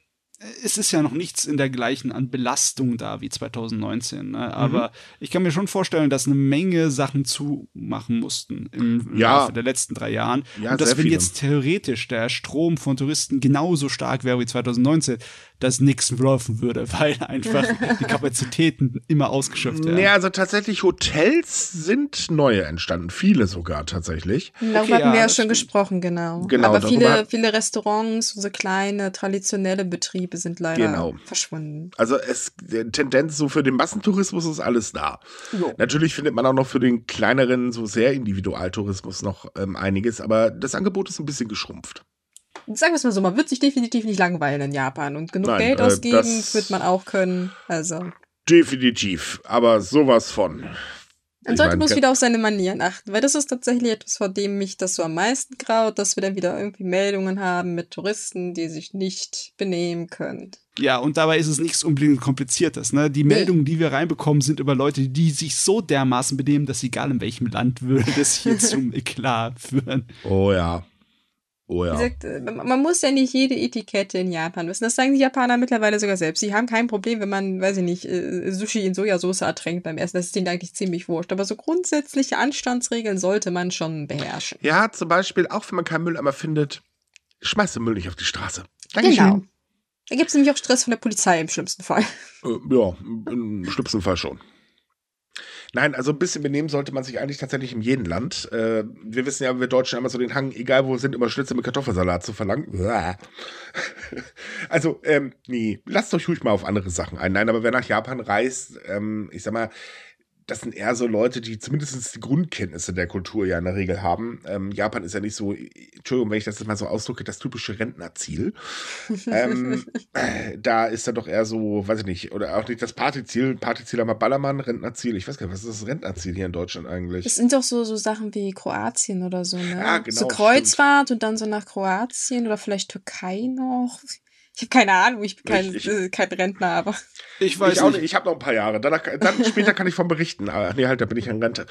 es ist ja noch nichts in der gleichen an Belastung da wie zwanzig neunzehn, ne? Aber mhm. ich kann mir schon vorstellen, dass eine Menge Sachen zumachen mussten im ja. Laufe der letzten drei Jahren. Ja, und dass wenn jetzt theoretisch der Strom von Touristen genauso stark wäre wie zwanzig neunzehn, dass nichts laufen würde, weil einfach die Kapazitäten immer ausgeschöpft werden. Ja, also tatsächlich Hotels sind neue entstanden, viele sogar tatsächlich. Darüber okay, hatten ja, wir ja schon stimmt. gesprochen, genau. genau Aber viele, viele Restaurants, so kleine, traditionelle Betriebe sind leider genau. verschwunden. Also es Tendenz so für den Massentourismus ist alles da. Jo. Natürlich findet man auch noch für den kleineren, so sehr Individualtourismus noch ähm, einiges, aber das Angebot ist ein bisschen geschrumpft. Sagen wir es mal so, man wird sich definitiv nicht langweilen in Japan und genug Nein, Geld äh, ausgeben wird man auch können. Also definitiv, aber sowas von. Man sollte bloß wieder auf seine Manieren achten, weil das ist tatsächlich etwas, vor dem mich das so am meisten graut, dass wir dann wieder irgendwie Meldungen haben mit Touristen, die sich nicht benehmen können. Ja, und dabei ist es nichts unbedingt Kompliziertes, ne? Die Meldungen, die wir reinbekommen, sind über Leute, die sich so dermaßen benehmen, dass egal in welchem Land würde das hier zum Eklat führen. Oh ja. Oh ja. Wie gesagt, man muss ja nicht jede Etikette in Japan wissen. Das sagen die Japaner mittlerweile sogar selbst. Sie haben kein Problem, wenn man, weiß ich nicht, Sushi in Sojasauce ertränkt beim Essen. Das ist ihnen eigentlich ziemlich wurscht. Aber so grundsätzliche Anstandsregeln sollte man schon beherrschen. Ja, zum Beispiel, auch wenn man keinen Mülleimer findet, schmeißt den Müll nicht auf die Straße. Dankeschön. Genau. Da gibt es nämlich auch Stress von der Polizei im schlimmsten Fall. Äh, ja, im schlimmsten Fall schon. Nein, also ein bisschen benehmen sollte man sich eigentlich tatsächlich in jedem Land. Äh, wir wissen ja, wir Deutschen haben so den Hang, egal wo sind, immer Schnitzel mit Kartoffelsalat zu verlangen. Also, ähm, nee, lasst euch ruhig mal auf andere Sachen ein. Nein, aber wer nach Japan reist, ähm, ich sag mal, das sind eher so Leute, die zumindest die Grundkenntnisse der Kultur ja in der Regel haben. Ähm, Japan ist ja nicht so, Entschuldigung, wenn ich das jetzt mal so ausdrücke, das typische Rentnerziel. ähm, äh, da ist dann doch eher so, weiß ich nicht, oder auch nicht das Partyziel. Partyziel haben wir Ballermann, Rentnerziel. Ich weiß gar nicht, was ist das Rentnerziel hier in Deutschland eigentlich? Es sind doch so, so Sachen wie Kroatien oder so, ne? Ja, genau, so Kreuzfahrt stimmt. Und dann so nach Kroatien oder vielleicht Türkei noch. Ich habe keine Ahnung, ich bin kein, ich, ich, kein Rentner, aber... Ich weiß ich auch nicht, ich habe noch ein paar Jahre. Danach, dann später kann ich von berichten. Aber nee, halt, da bin ich in Rente.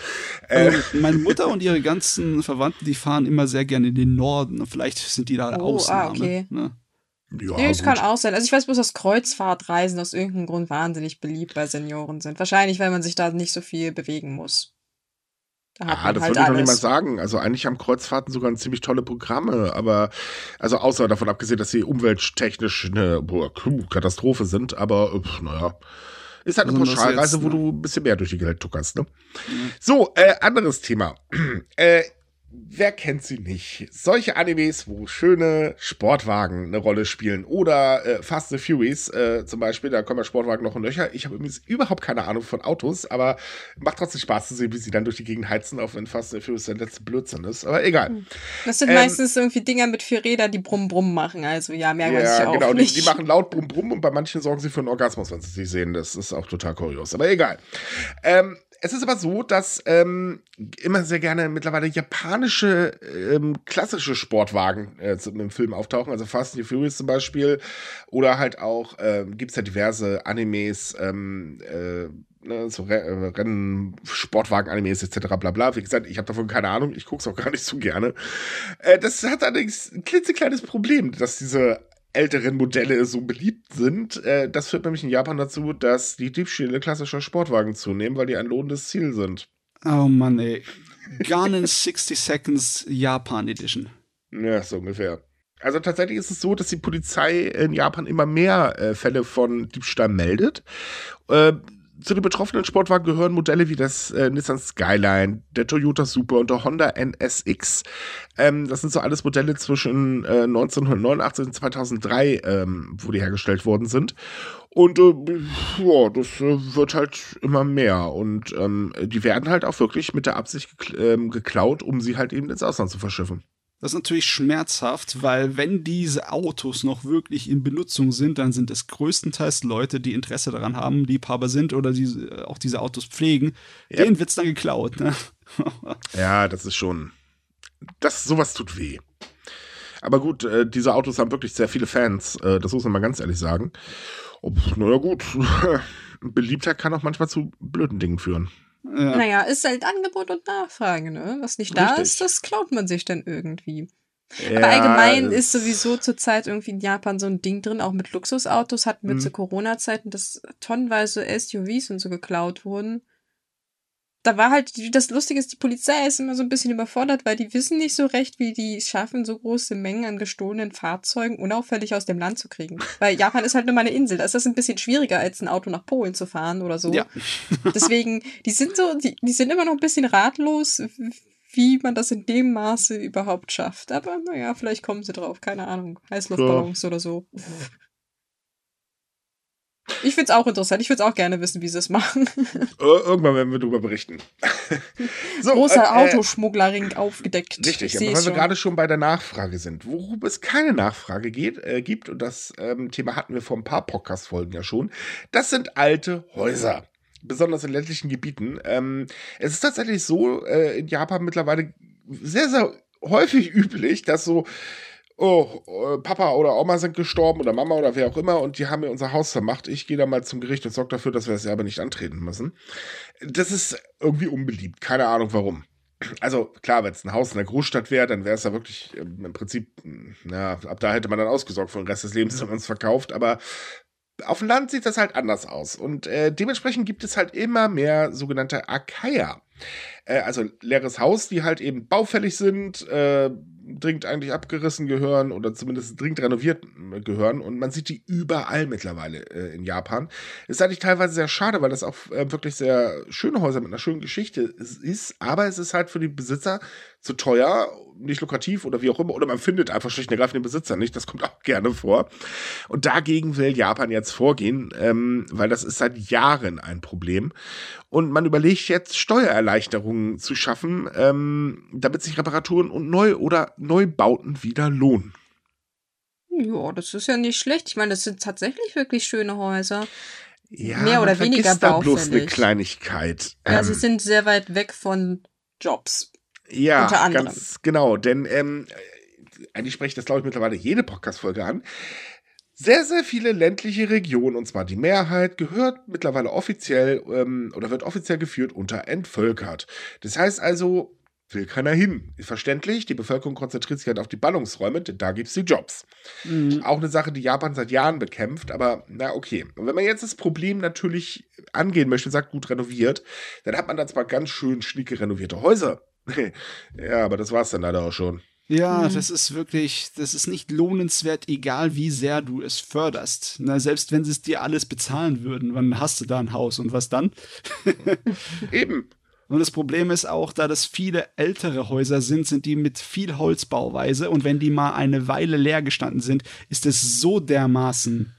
Äh. Meine Mutter und ihre ganzen Verwandten, die fahren immer sehr gerne in den Norden. Vielleicht sind die da eine oh, Ausnahme. Ah, okay. Ne? Ja, nee, das kann auch sein. Also ich weiß bloß, dass Kreuzfahrtreisen aus irgendeinem Grund wahnsinnig beliebt bei Senioren sind. Wahrscheinlich, weil man sich da nicht so viel bewegen muss. Da ah, das halt würde ich alles. Noch nicht mal sagen. Also eigentlich haben Kreuzfahrten sogar ziemlich tolle Programme, aber also außer davon abgesehen, dass sie umwelttechnisch eine Katastrophe sind, aber pff, naja, ist halt eine also Pauschalreise, jetzt, wo ne? du ein bisschen mehr durch die Welt tuckerst, ne? Mhm. So, äh, anderes Thema. äh, Wer kennt sie nicht? Solche Animes, wo schöne Sportwagen eine Rolle spielen oder äh, Fast the Furious äh, zum Beispiel, da kommen ja Sportwagen noch und nöcher. Ich habe übrigens überhaupt keine Ahnung von Autos, aber macht trotzdem Spaß zu sehen, wie sie dann durch die Gegend heizen, auch wenn Fast the Furious der letzte Blödsinn ist, aber egal. Das sind ähm, meistens irgendwie Dinger mit vier Rädern, die Brumm-Brumm machen, also ja, merken wir ja, sich auch genau, nicht. Die, die machen laut Brumm-Brumm und bei manchen sorgen sie für einen Orgasmus, wenn sie sie sehen, das ist auch total kurios, aber egal. Ähm, Es ist aber so, dass ähm, immer sehr gerne mittlerweile japanische, ähm, klassische Sportwagen äh, im Film auftauchen. Also Fast and Furious zum Beispiel. Oder halt auch, äh, gibt es ja diverse Animes, ähm, äh, ne, so Re- Rennen, Sportwagen-Animes et cetera bla bla. Wie gesagt, ich habe davon keine Ahnung. Ich gucke es auch gar nicht so gerne. Äh, das hat allerdings ein klitzekleines Problem, dass diese älteren Modelle so beliebt sind. Das führt nämlich in Japan dazu, dass die Diebstähle klassischer Sportwagen zunehmen, weil die ein lohnendes Ziel sind. Oh Mann, ey. Gone in sixty Seconds Japan Edition. Ja, so ungefähr. Also tatsächlich ist es so, dass die Polizei in Japan immer mehr äh, Fälle von Diebstahl meldet. Äh, zu den betroffenen Sportwagen gehören Modelle wie das äh, Nissan Skyline, der Toyota Supra und der Honda N S X. Ähm, das sind so alles Modelle zwischen äh, neunzehnhundertneunundachtzig und zweitausenddrei, ähm, wo die hergestellt worden sind. Und äh, ja, das äh, wird halt immer mehr. Und ähm, die werden halt auch wirklich mit der Absicht gekl- ähm, geklaut, um sie halt eben ins Ausland zu verschiffen. Das ist natürlich schmerzhaft, weil wenn diese Autos noch wirklich in Benutzung sind, dann sind es größtenteils Leute, die Interesse daran haben, Liebhaber sind oder die auch diese Autos pflegen. Ja. Denen wird's dann geklaut. Ne? Ja, das ist schon, das, sowas tut weh. Aber gut, äh, diese Autos haben wirklich sehr viele Fans, äh, das muss man mal ganz ehrlich sagen. Na ja gut, Beliebtheit kann auch manchmal zu blöden Dingen führen. Ja. Naja, ist halt Angebot und Nachfrage, ne? Was nicht da Richtig. Ist, das klaut man sich dann irgendwie. Ja, aber allgemein ist sowieso zurzeit irgendwie in Japan so ein Ding drin, auch mit Luxusautos, hatten wir hm. zu Corona-Zeiten, dass tonnenweise S U Vs und so geklaut wurden. Da war halt, das Lustige ist, die Polizei ist immer so ein bisschen überfordert, weil die wissen nicht so recht, wie die schaffen, so große Mengen an gestohlenen Fahrzeugen unauffällig aus dem Land zu kriegen. Weil Japan ist halt nur mal eine Insel, da ist das ein bisschen schwieriger, als ein Auto nach Polen zu fahren oder so. Ja. Deswegen, die sind so, die, die sind immer noch ein bisschen ratlos, wie man das in dem Maße überhaupt schafft. Aber naja, vielleicht kommen sie drauf, keine Ahnung, Heißluftballons ja. oder so. Ich find's auch interessant. Ich würde es auch gerne wissen, wie sie es machen. Irgendwann werden wir darüber berichten. So, großer äh, Autoschmugglerring aufgedeckt. Richtig, aber weil wir gerade schon bei der Nachfrage sind. Worüber es keine Nachfrage geht, äh, gibt, und das ähm, Thema hatten wir vor ein paar Podcast-Folgen ja schon, das sind alte Häuser. Besonders in ländlichen Gebieten. Ähm, es ist tatsächlich so, äh, in Japan mittlerweile sehr, sehr häufig üblich, dass so oh, Papa oder Oma sind gestorben oder Mama oder wer auch immer und die haben mir unser Haus vermacht. Ich gehe da mal zum Gericht und sorge dafür, dass wir das Erbe nicht antreten müssen. Das ist irgendwie unbeliebt. Keine Ahnung, warum. Also klar, wenn es ein Haus in der Großstadt wäre, dann wäre es ja wirklich ähm, im Prinzip, na, ab da hätte man dann ausgesorgt für den Rest des Lebens, wenn man es verkauft. Aber auf dem Land sieht das halt anders aus. Und äh, dementsprechend gibt es halt immer mehr sogenannte Akaya. Äh, also leeres Haus, die halt eben baufällig sind, äh, dringend eigentlich abgerissen gehören oder zumindest dringend renoviert gehören und man sieht die überall mittlerweile äh, in Japan. Ist eigentlich teilweise sehr schade, weil das auch äh, wirklich sehr schöne Häuser mit einer schönen Geschichte ist, aber es ist halt für die Besitzer zu teuer, nicht lukrativ oder wie auch immer, oder man findet einfach schlicht und ergreifend den Besitzer nicht, das kommt auch gerne vor. Und dagegen will Japan jetzt vorgehen, ähm, weil das ist seit Jahren ein Problem und man überlegt jetzt Steuererleichterungen zu schaffen, ähm, damit sich Reparaturen und Neu- oder Neubauten wieder lohnen. Ja, das ist ja nicht schlecht. Ich meine, das sind tatsächlich wirklich schöne Häuser. Ja, mehr oder weniger baufällig. Da bloß eine Kleinigkeit. Ja, ähm, sie sind sehr weit weg von Jobs. Ja, unter anderem. Ganz genau, denn ähm, eigentlich spreche ich das, glaube ich, mittlerweile jede Podcast-Folge an. Sehr, sehr viele ländliche Regionen, und zwar die Mehrheit, gehört mittlerweile offiziell ähm, oder wird offiziell geführt unter entvölkert. Das heißt also, will keiner hin. Verständlich, die Bevölkerung konzentriert sich halt auf die Ballungsräume, denn da gibt es die Jobs. Mhm. Auch eine Sache, die Japan seit Jahren bekämpft, aber na okay. Und wenn man jetzt das Problem natürlich angehen möchte und sagt, gut renoviert, dann hat man da zwar ganz schön schnieke renovierte Häuser. Ja, aber das war's dann leider auch schon. Ja, das ist wirklich, das ist nicht lohnenswert, egal wie sehr du es förderst. Na, selbst wenn sie es dir alles bezahlen würden, wann hast du da ein Haus und was dann? Eben. Und das Problem ist auch, da das viele ältere Häuser sind, sind die mit viel Holzbauweise und wenn die mal eine Weile leer gestanden sind, ist es so dermaßen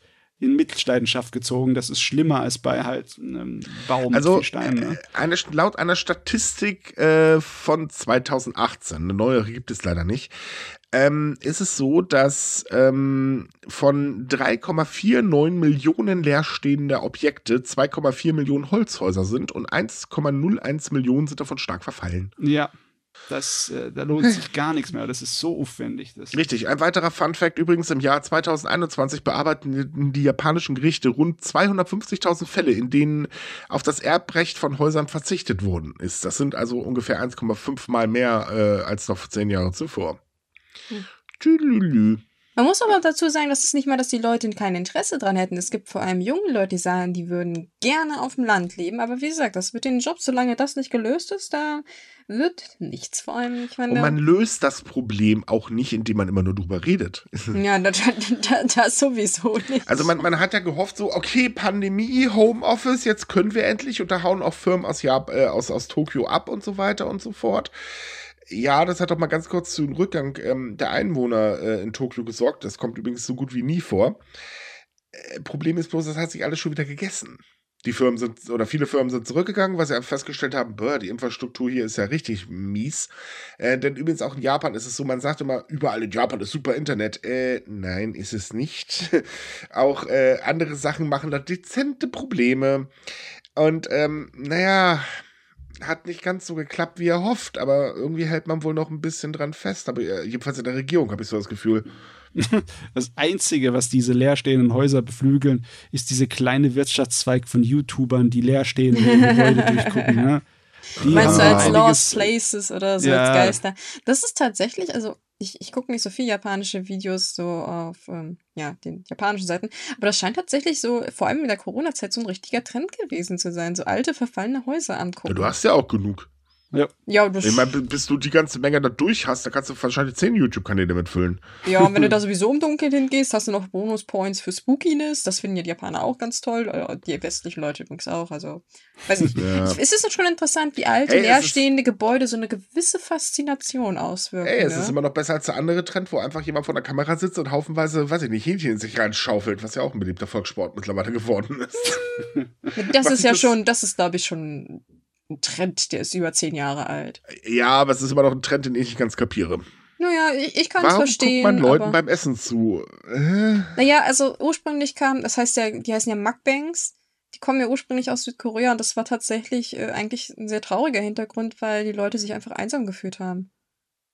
in Mitleidenschaft gezogen. Das ist schlimmer als bei halt einem Baum also, mit vielen Steinen. Ne? Eine, laut einer Statistik äh, von zweitausendachtzehn, eine neuere gibt es leider nicht, ähm, ist es so, dass ähm, von drei Komma neunundvierzig Millionen leerstehender Objekte zwei Komma vier Millionen Holzhäuser sind und eins Komma null eins Millionen sind davon stark verfallen. Ja. Das, äh, da lohnt sich gar nichts mehr. Das ist so aufwendig. Das Richtig. Ein weiterer Funfact übrigens: Im Jahr zweitausendeinundzwanzig bearbeiteten die japanischen Gerichte rund zweihundertfünfzigtausend Fälle, in denen auf das Erbrecht von Häusern verzichtet worden ist. Das sind also ungefähr eins Komma fünf Mal mehr äh, als noch zehn Jahre zuvor. Hm. Tschüdelü. Man muss aber dazu sagen, dass es nicht mal, dass die Leute kein Interesse dran hätten. Es gibt vor allem junge Leute, die sagen, die würden gerne auf dem Land leben. Aber wie gesagt, das mit den Jobs, solange das nicht gelöst ist, da wird nichts. Vor allem, ich meine, und man löst das Problem auch nicht, indem man immer nur drüber redet. Ja, das, das sowieso nicht. Also man, man hat ja gehofft, so, okay, Pandemie, Homeoffice, jetzt können wir endlich. Und da hauen auch Firmen aus, Jap- äh, aus, aus Tokio ab und so weiter und so fort. Ja, das hat doch mal ganz kurz zu dem Rückgang ähm, der Einwohner äh, in Tokio gesorgt. Das kommt übrigens so gut wie nie vor. Äh, Problem ist bloß, das hat sich alles schon wieder gegessen. Die Firmen sind, oder viele Firmen sind zurückgegangen, weil sie festgestellt haben, boah, die Infrastruktur hier ist ja richtig mies. Äh, denn übrigens auch in Japan ist es so, man sagt immer, überall in Japan ist super Internet. Äh, nein, ist es nicht. Auch äh, andere Sachen machen da dezente Probleme. Und ähm, naja... Hat nicht ganz so geklappt, wie er hofft, aber irgendwie hält man wohl noch ein bisschen dran fest. Aber jedenfalls in der Regierung habe ich so das Gefühl. Das Einzige, was diese leerstehenden Häuser beflügeln, ist diese kleine Wirtschaftszweig von YouTubern, die leerstehende Gebäude durchgucken. Ne? Meinst du als Lost Places oder so, ja, als Geister? Das ist tatsächlich, also ich, ich gucke nicht so viel japanische Videos so auf ähm, ja, den japanischen Seiten, aber das scheint tatsächlich so, vor allem in der Corona-Zeit, so ein richtiger Trend gewesen zu sein, so alte, verfallene Häuser angucken. Ja, du hast ja auch genug. Ja, ja, das, ich meine, bis du die ganze Menge da durch hast, da kannst du wahrscheinlich zehn YouTube-Kanäle damit füllen. Ja, und wenn du da sowieso im Dunkeln hingehst, hast du noch Bonus-Points für Spookiness. Das finden ja die Japaner auch ganz toll. Die westlichen Leute übrigens auch. Also, weiß nicht. Ja. Es ist schon interessant, wie alte, leerstehende Gebäude so eine gewisse Faszination auswirken. Ey, es ne? ist immer noch besser als der andere Trend, wo einfach jemand vor der Kamera sitzt und haufenweise, weiß ich nicht, Hähnchen in sich reinschaufelt, was ja auch ein beliebter Volkssport mittlerweile geworden ist. Das ist ja das schon, das ist, glaube ich, schon... ein Trend, der ist über zehn Jahre alt. Ja, aber es ist immer noch ein Trend, den ich nicht ganz kapiere. Naja, ich, ich kann es verstehen. Warum guckt man Leuten beim Essen zu? Äh? Naja, also ursprünglich kam, das heißt ja, die heißen ja Mukbangs, die kommen ja ursprünglich aus Südkorea und das war tatsächlich äh, eigentlich ein sehr trauriger Hintergrund, weil die Leute sich einfach einsam gefühlt haben.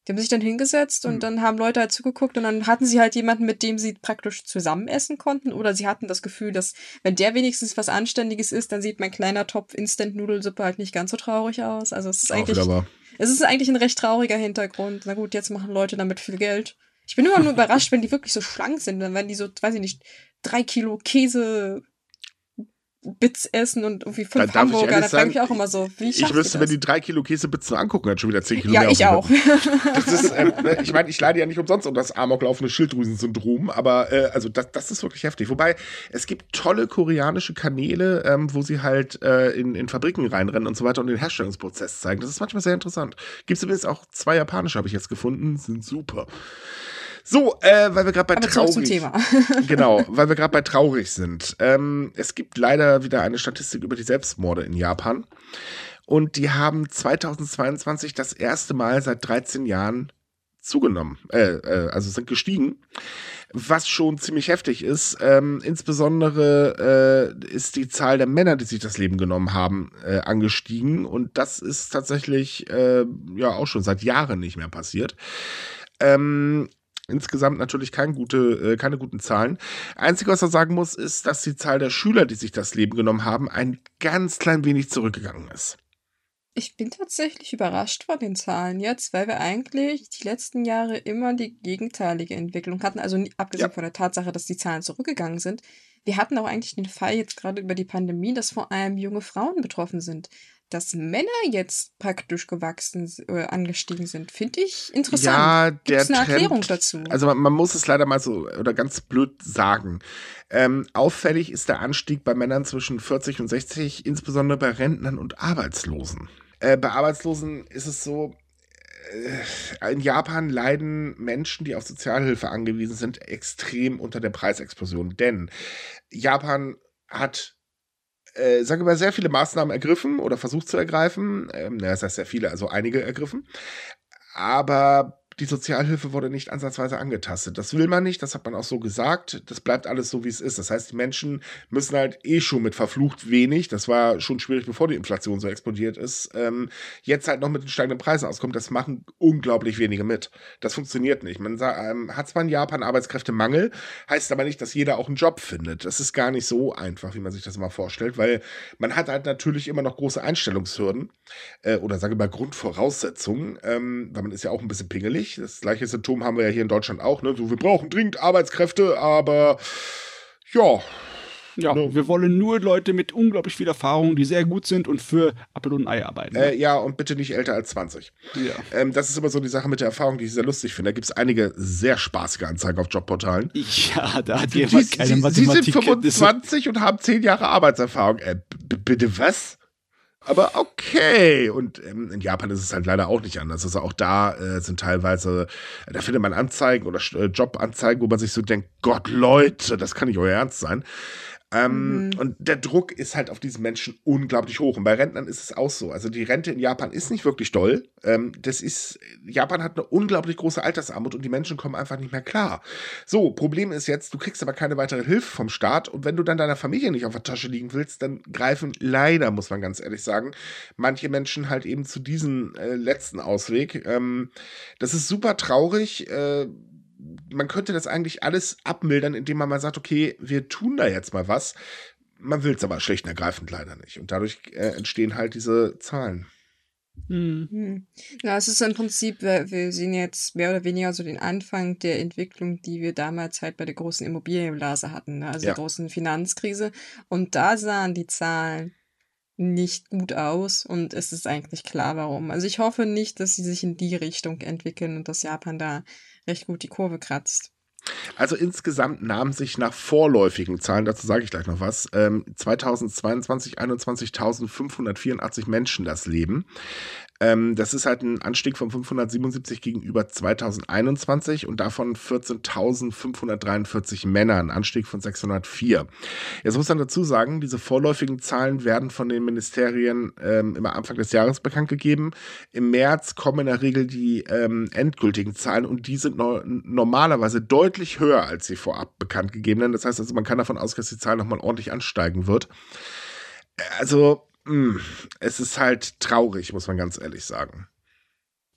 Die haben sich dann hingesetzt und dann haben Leute halt zugeguckt und dann hatten sie halt jemanden, mit dem sie praktisch zusammen essen konnten oder sie hatten das Gefühl, dass wenn der wenigstens was Anständiges isst, dann sieht mein kleiner Topf Instant-Nudelsuppe halt nicht ganz so traurig aus. Also es ist eigentlich, es ist eigentlich ein recht trauriger Hintergrund. Na gut, jetzt machen Leute damit viel Geld. Ich bin immer nur überrascht, wenn die wirklich so schlank sind, wenn die so, weiß ich nicht, drei Kilo Käse... Bits essen und irgendwie fünf Hamburger, da frage ich auch immer so, wie schaffst du das? Ich müsste mir die drei Kilo Käsebitzen angucken, hat schon wieder zehn Kilo mehr. Ja, ich auch. Das ist, ähm, ich meine, ich leide ja nicht umsonst um das amoklaufende Schilddrüsen-Syndrom, aber äh, also das, das ist wirklich heftig. Wobei, es gibt tolle koreanische Kanäle, ähm, wo sie halt äh, in, in Fabriken reinrennen und so weiter und den Herstellungsprozess zeigen. Das ist manchmal sehr interessant. Gibt es übrigens auch zwei japanische, habe ich jetzt gefunden, sind super. So, äh, weil wir gerade bei Aber traurig zum Thema. Genau, weil wir gerade bei traurig sind. Ähm, es gibt leider wieder eine Statistik über die Selbstmorde in Japan und die haben zweitausendzweiundzwanzig das erste Mal seit dreizehn Jahren zugenommen, äh, äh, also sind gestiegen, was schon ziemlich heftig ist. Ähm, insbesondere äh, ist die Zahl der Männer, die sich das Leben genommen haben, äh, angestiegen und das ist tatsächlich äh, ja auch schon seit Jahren nicht mehr passiert. Ähm, Insgesamt natürlich kein gute, äh, keine guten Zahlen. Einzige, was man sagen muss, ist, dass die Zahl der Schüler, die sich das Leben genommen haben, ein ganz klein wenig zurückgegangen ist. Ich bin tatsächlich überrascht von den Zahlen jetzt, weil wir eigentlich die letzten Jahre immer die gegenteilige Entwicklung hatten. Also abgesehen ja. von der Tatsache, dass die Zahlen zurückgegangen sind. Wir hatten auch eigentlich den Fall jetzt gerade über die Pandemie, dass vor allem junge Frauen betroffen sind. Dass Männer jetzt praktisch gewachsen, äh, angestiegen sind, finde ich interessant. Ja, der Gibt's eine Trend, Erklärung dazu? Also man, man muss es leider mal so oder ganz blöd sagen. Ähm, auffällig ist der Anstieg bei Männern zwischen vierzig und sechzig, insbesondere bei Rentnern und Arbeitslosen. Äh, bei Arbeitslosen ist es so, in Japan leiden Menschen, die auf Sozialhilfe angewiesen sind, extrem unter der Preisexplosion. Denn Japan hat, äh, sagen wir mal, sehr viele Maßnahmen ergriffen oder versucht zu ergreifen. Ähm, na, das heißt sehr viele, also einige ergriffen. Aber die Sozialhilfe wurde nicht ansatzweise angetastet. Das will man nicht, das hat man auch so gesagt. Das bleibt alles so, wie es ist. Das heißt, die Menschen müssen halt eh schon mit verflucht wenig, das war schon schwierig, bevor die Inflation so explodiert ist, ähm, jetzt halt noch mit den steigenden Preisen auskommt. Das machen unglaublich wenige mit. Das funktioniert nicht. Man ähm, hat zwar in Japan Arbeitskräftemangel, heißt aber nicht, dass jeder auch einen Job findet. Das ist gar nicht so einfach, wie man sich das immer vorstellt, weil man hat halt natürlich immer noch große Einstellungshürden äh, oder sagen wir mal Grundvoraussetzungen, ähm, weil man ist ja auch ein bisschen pingelig. Das gleiche Symptom haben wir ja hier in Deutschland auch. Ne? So, wir brauchen dringend Arbeitskräfte, aber ja. Ja, ne? Wir wollen nur Leute mit unglaublich viel Erfahrung, die sehr gut sind und für Appel und Ei arbeiten. Ne? Äh, ja, und bitte nicht älter als zwanzig. Ja. Ähm, das ist immer so die Sache mit der Erfahrung, die ich sehr lustig finde. Da gibt es einige sehr spaßige Anzeigen auf Jobportalen. Ja, da hat jemand keine Mathematik. Sie sind fünfundzwanzig und haben zehn Jahre Arbeitserfahrung. Äh, b- bitte was? Aber okay, und ähm, in Japan ist es halt leider auch nicht anders. Also auch da äh, sind teilweise, da findet man Anzeigen oder äh, Jobanzeigen, wo man sich so denkt, Gott, Leute, das kann nicht euer Ernst sein. Ähm, mhm. Und der Druck ist halt auf diesen Menschen unglaublich hoch. Und bei Rentnern ist es auch so. Also die Rente in Japan ist nicht wirklich doll. Ähm, das ist, Japan hat eine unglaublich große Altersarmut und die Menschen kommen einfach nicht mehr klar. So, Problem ist jetzt, du kriegst aber keine weitere Hilfe vom Staat. Und wenn du dann deiner Familie nicht auf der Tasche liegen willst, dann greifen leider, muss man ganz ehrlich sagen, manche Menschen halt eben zu diesem äh, letzten Ausweg. Ähm, das ist super traurig. Äh, Man könnte das eigentlich alles abmildern, indem man mal sagt, okay, wir tun da jetzt mal was. Man will es aber schlicht und ergreifend leider nicht. Und dadurch äh, entstehen halt diese Zahlen. Hm. Hm. Na, es ist im Prinzip, wir, wir sehen jetzt mehr oder weniger so den Anfang der Entwicklung, die wir damals halt bei der großen Immobilienblase hatten, ne? Also ja, der großen Finanzkrise. Und da sahen die Zahlen nicht gut aus und es ist eigentlich klar, warum. Also ich hoffe nicht, dass sie sich in die Richtung entwickeln und dass Japan da recht gut die Kurve kratzt. Also insgesamt nahmen sich nach vorläufigen Zahlen, dazu sage ich gleich noch was, ähm, zweitausendzweiundzwanzig einundzwanzigtausendfünfhundertvierundachtzig Menschen das Leben. Ähm, das ist halt ein Anstieg von fünfhundertsiebenundsiebzig gegenüber zweitausendeinundzwanzig und davon vierzehntausendfünfhundertdreiundvierzig Männer, ein Anstieg von sechshundertvier. Jetzt muss man dazu sagen, diese vorläufigen Zahlen werden von den Ministerien ähm, immer Anfang des Jahres bekannt gegeben. Im März kommen in der Regel die ähm, endgültigen Zahlen und die sind no- normalerweise deutlich höher als die vorab bekannt gegebenen. Das heißt also, man kann davon ausgehen, dass die Zahl nochmal ordentlich ansteigen wird. Also es ist halt traurig, muss man ganz ehrlich sagen.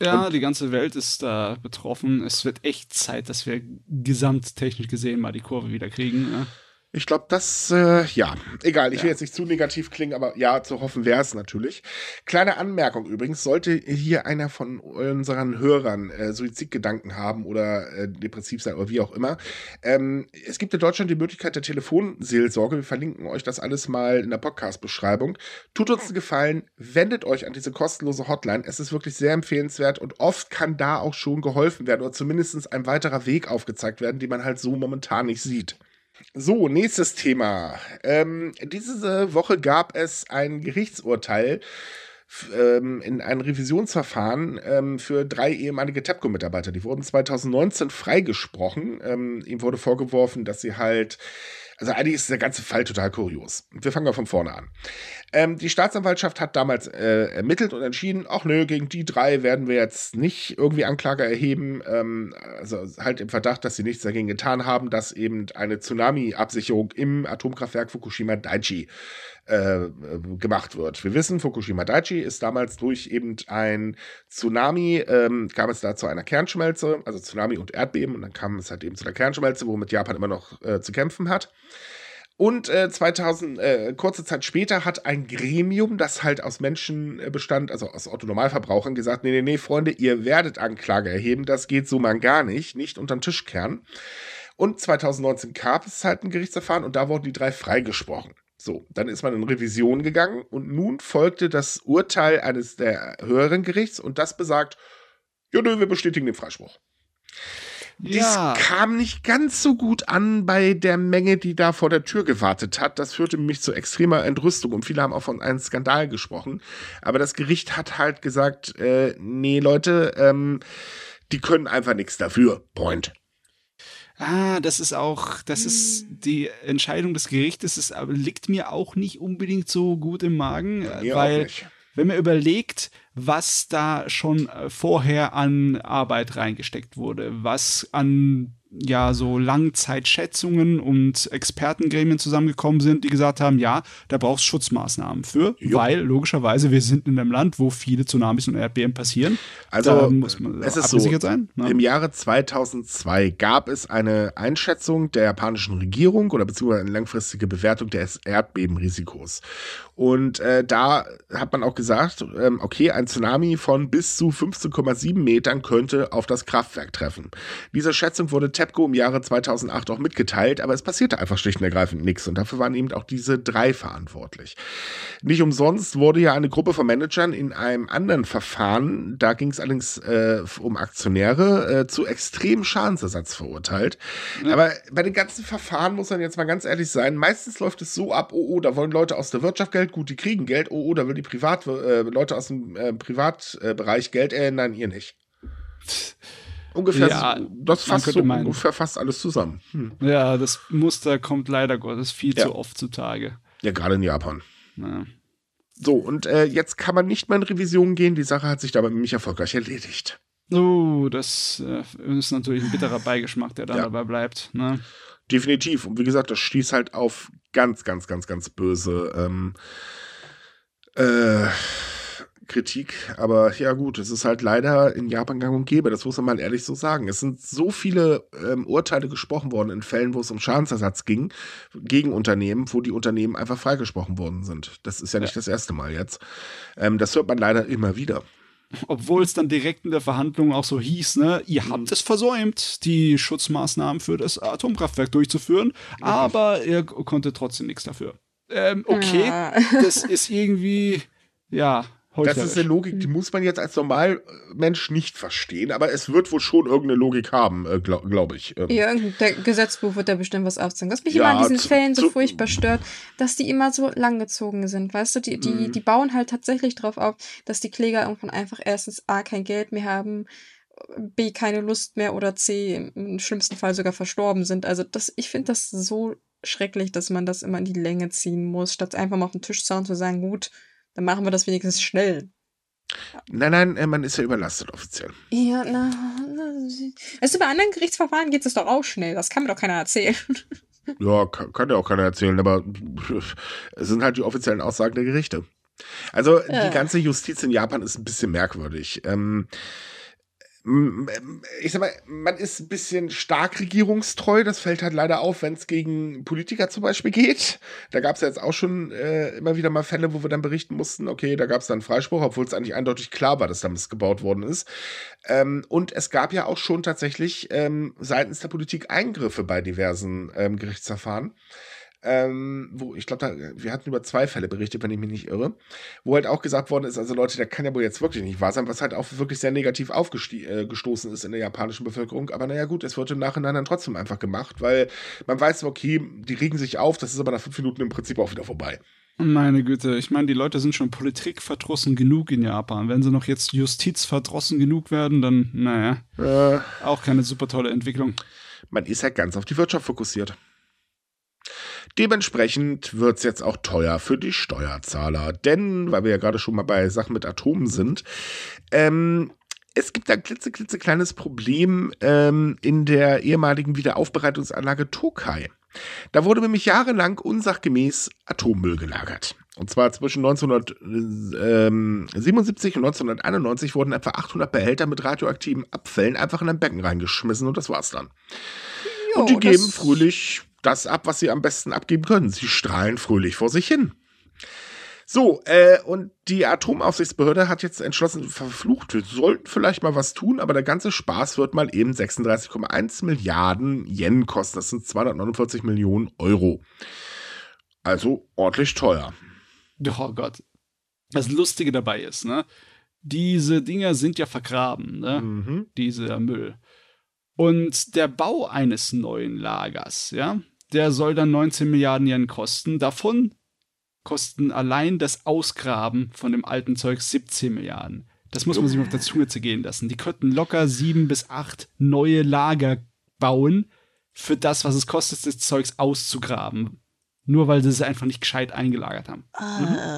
Ja, und die ganze Welt ist da betroffen. Es wird echt Zeit, dass wir gesamttechnisch gesehen mal die Kurve wieder kriegen. Ne? Ich glaube, das, äh, ja, egal, ich will ja. jetzt nicht zu negativ klingen, aber ja, zu hoffen wäre es natürlich. Kleine Anmerkung übrigens, sollte hier einer von unseren Hörern äh, Suizidgedanken haben oder äh, depressiv sein oder wie auch immer, ähm, es gibt in Deutschland die Möglichkeit der Telefonseelsorge, wir verlinken euch das alles mal in der Podcast-Beschreibung. Tut uns einen Gefallen, wendet euch an diese kostenlose Hotline, es ist wirklich sehr empfehlenswert und oft kann da auch schon geholfen werden oder zumindest ein weiterer Weg aufgezeigt werden, den man halt so momentan nicht sieht. So, nächstes Thema. Ähm, diese Woche gab es ein Gerichtsurteil f- ähm, in einem Revisionsverfahren ähm, für drei ehemalige TEPCO-Mitarbeiter. Die wurden zweitausendneunzehn freigesprochen. Ähm, ihm wurde vorgeworfen, dass sie halt... Also eigentlich ist der ganze Fall total kurios. Wir fangen mal von vorne an. Ähm, die Staatsanwaltschaft hat damals äh, ermittelt und entschieden, ach nö, gegen die drei werden wir jetzt nicht irgendwie Anklage erheben. Ähm, also halt im Verdacht, dass sie nichts dagegen getan haben, dass eben eine Tsunami-Absicherung im Atomkraftwerk Fukushima Daiichi äh, gemacht wird. Wir wissen, Fukushima Daiichi ist damals durch eben ein Tsunami, ähm, kam es da zu einer Kernschmelze, also Tsunami und Erdbeben, und dann kam es halt eben zu einer Kernschmelze, womit Japan immer noch äh, zu kämpfen hat. Und äh, zweitausend, äh, kurze Zeit später hat ein Gremium, das halt aus Menschen äh, bestand, also aus Otto-Normalverbrauchern, gesagt, nee, nee, nee, Freunde, ihr werdet Anklage erheben, das geht so mal gar nicht, nicht unterm Tisch kehren. Und zweitausendneunzehn gab es halt ein Gerichtsverfahren und da wurden die drei freigesprochen. So, dann ist man in Revision gegangen und nun folgte das Urteil eines der höheren Gerichts und das besagt, ja, nö, wir bestätigen den Freispruch. Ja. Dies kam nicht ganz so gut an bei der Menge, die da vor der Tür gewartet hat. Das führte mich zu extremer Entrüstung und viele haben auch von einem Skandal gesprochen. Aber das Gericht hat halt gesagt, äh, nee, Leute, ähm, die können einfach nichts dafür. Point. Ah, das ist auch, das ist die Entscheidung des Gerichtes, es liegt mir auch nicht unbedingt so gut im Magen, ja, weil wenn man überlegt, was da schon vorher an Arbeit reingesteckt wurde, was an ja so Langzeitschätzungen und Expertengremien zusammengekommen sind, die gesagt haben, ja, da brauchst du Schutzmaßnahmen für, jo. weil logischerweise wir sind in einem Land, wo viele Tsunamis und Erdbeben passieren. Also muss man es ist so, sein. Ja. Im Jahre zweitausendzwei gab es eine Einschätzung der japanischen Regierung oder beziehungsweise eine langfristige Bewertung des Erdbebenrisikos. Und äh, da hat man auch gesagt, ähm, okay, ein Tsunami von bis zu fünfzehn Komma sieben Metern könnte auf das Kraftwerk treffen. Diese Schätzung wurde im Jahre zweitausendacht auch mitgeteilt, aber es passierte einfach schlicht und ergreifend nichts und dafür waren eben auch diese drei verantwortlich. Nicht umsonst wurde ja eine Gruppe von Managern in einem anderen Verfahren, da ging es allerdings äh, um Aktionäre, äh, zu extremem Schadensersatz verurteilt. Mhm. Aber bei den ganzen Verfahren muss man jetzt mal ganz ehrlich sein, meistens läuft es so ab, oh, oh, da wollen Leute aus der Wirtschaft Geld, gut, die kriegen Geld, oh, oh, da will die Privat, äh, Leute aus dem äh, Privatbereich Geld, äh, nein, ihr nicht. Ungefähr, ja, das fasst so ungefähr fast alles zusammen. Hm. Ja, das Muster kommt leider Gottes viel ja. zu oft zutage. Ja, gerade in Japan. Ja. So, und äh, jetzt kann man nicht mehr in Revision gehen. Die Sache hat sich dabei nämlich erfolgreich erledigt. Oh, das äh, ist natürlich ein bitterer Beigeschmack, der dann ja. dabei bleibt. Ne? Definitiv. Und wie gesagt, das stieß halt auf ganz, ganz, ganz, ganz böse ähm, äh, Kritik, aber ja gut, es ist halt leider in Japan gang und gäbe, das muss man mal ehrlich so sagen. Es sind so viele ähm, Urteile gesprochen worden in Fällen, wo es um Schadensersatz ging, gegen Unternehmen, wo die Unternehmen einfach freigesprochen worden sind. Das ist ja nicht ja. das erste Mal jetzt. Ähm, das hört man leider immer wieder. Obwohl es dann direkt in der Verhandlung auch so hieß, ne, ihr habt es versäumt, die Schutzmaßnahmen für das Atomkraftwerk durchzuführen, ja. aber ihr konnte trotzdem nichts dafür. Ähm, okay, ah. das ist irgendwie, ja, das ist eine Logik, die muss man jetzt als Normalmensch nicht verstehen, aber es wird wohl schon irgendeine Logik haben, glaube glaub ich. Ja, irgendein Gesetzbuch wird da bestimmt was aufzeigen. Was mich ja, immer an diesen zu, Fällen so zu, furchtbar stört, dass die immer so langgezogen sind, weißt du, die, die, die bauen halt tatsächlich drauf auf, dass die Kläger irgendwann einfach erstens A, kein Geld mehr haben, B, keine Lust mehr oder C, im schlimmsten Fall sogar verstorben sind. Also das, ich finde das so schrecklich, dass man das immer in die Länge ziehen muss, statt einfach mal auf den Tisch zu hauen und zu sagen, gut, dann machen wir das wenigstens schnell. Nein, nein, man ist ja überlastet offiziell. Ja, na. Also bei anderen Gerichtsverfahren geht es doch auch schnell. Das kann mir doch keiner erzählen. Ja, kann, kann ja auch keiner erzählen, aber es sind halt die offiziellen Aussagen der Gerichte. Also äh. die ganze Justiz in Japan ist ein bisschen merkwürdig. Ähm, ich sag mal, man ist ein bisschen stark regierungstreu, das fällt halt leider auf, wenn es gegen Politiker zum Beispiel geht. Da gab es ja jetzt auch schon äh, immer wieder mal Fälle, wo wir dann berichten mussten, okay, da gab es dann Freispruch, obwohl es eigentlich eindeutig klar war, dass da missgebaut worden ist. Ähm, und es gab ja auch schon tatsächlich ähm, seitens der Politik Eingriffe bei diversen ähm, Gerichtsverfahren. Ähm, wo, ich glaube, wir hatten über zwei Fälle berichtet, wenn ich mich nicht irre, wo halt auch gesagt worden ist, also Leute, der kann ja wohl jetzt wirklich nicht wahr sein, was halt auch wirklich sehr negativ aufgestoßen äh, ist in der japanischen Bevölkerung, aber naja gut, es wird im Nachhinein dann trotzdem einfach gemacht, weil man weiß, okay, die regen sich auf, das ist aber nach fünf Minuten im Prinzip auch wieder vorbei. Meine Güte, ich meine, die Leute sind schon politikverdrossen genug in Japan. Wenn sie noch jetzt justizverdrossen genug werden, dann, naja, äh, auch keine super tolle Entwicklung. Man ist halt ganz auf die Wirtschaft fokussiert. Dementsprechend wird es jetzt auch teuer für die Steuerzahler, denn, weil wir ja gerade schon mal bei Sachen mit Atomen sind, ähm, es gibt ein klitze, klitze kleines Problem ähm, in der ehemaligen Wiederaufbereitungsanlage Tokai. Da wurde nämlich jahrelang unsachgemäß Atommüll gelagert. Und zwar zwischen neunzehnhundertsiebenundsiebzig und neunzehnhunderteinundneunzig wurden etwa achthundert Behälter mit radioaktiven Abfällen einfach in ein Becken reingeschmissen und das war's dann. Jo, und die geben fröhlich das ab, was sie am besten abgeben können. Sie strahlen fröhlich vor sich hin. So, äh, und die Atomaufsichtsbehörde hat jetzt entschlossen, verflucht, wir sollten vielleicht mal was tun, aber der ganze Spaß wird mal eben sechsunddreißig Komma eins Milliarden Yen kosten. Das sind zweihundertneunundvierzig Millionen Euro. Also ordentlich teuer. Oh Gott. Das Lustige dabei ist, ne? Diese Dinger sind ja vergraben, ne? Mhm. Dieser Müll. Und der Bau eines neuen Lagers, ja, der soll dann neunzehn Milliarden Yen kosten. Davon kosten allein das Ausgraben von dem alten Zeug siebzehn Milliarden. Das muss man sich auf der Zunge zergehen lassen. Die könnten locker sieben bis acht neue Lager bauen für das, was es kostet, das Zeugs auszugraben. Nur weil sie es einfach nicht gescheit eingelagert haben. Uh,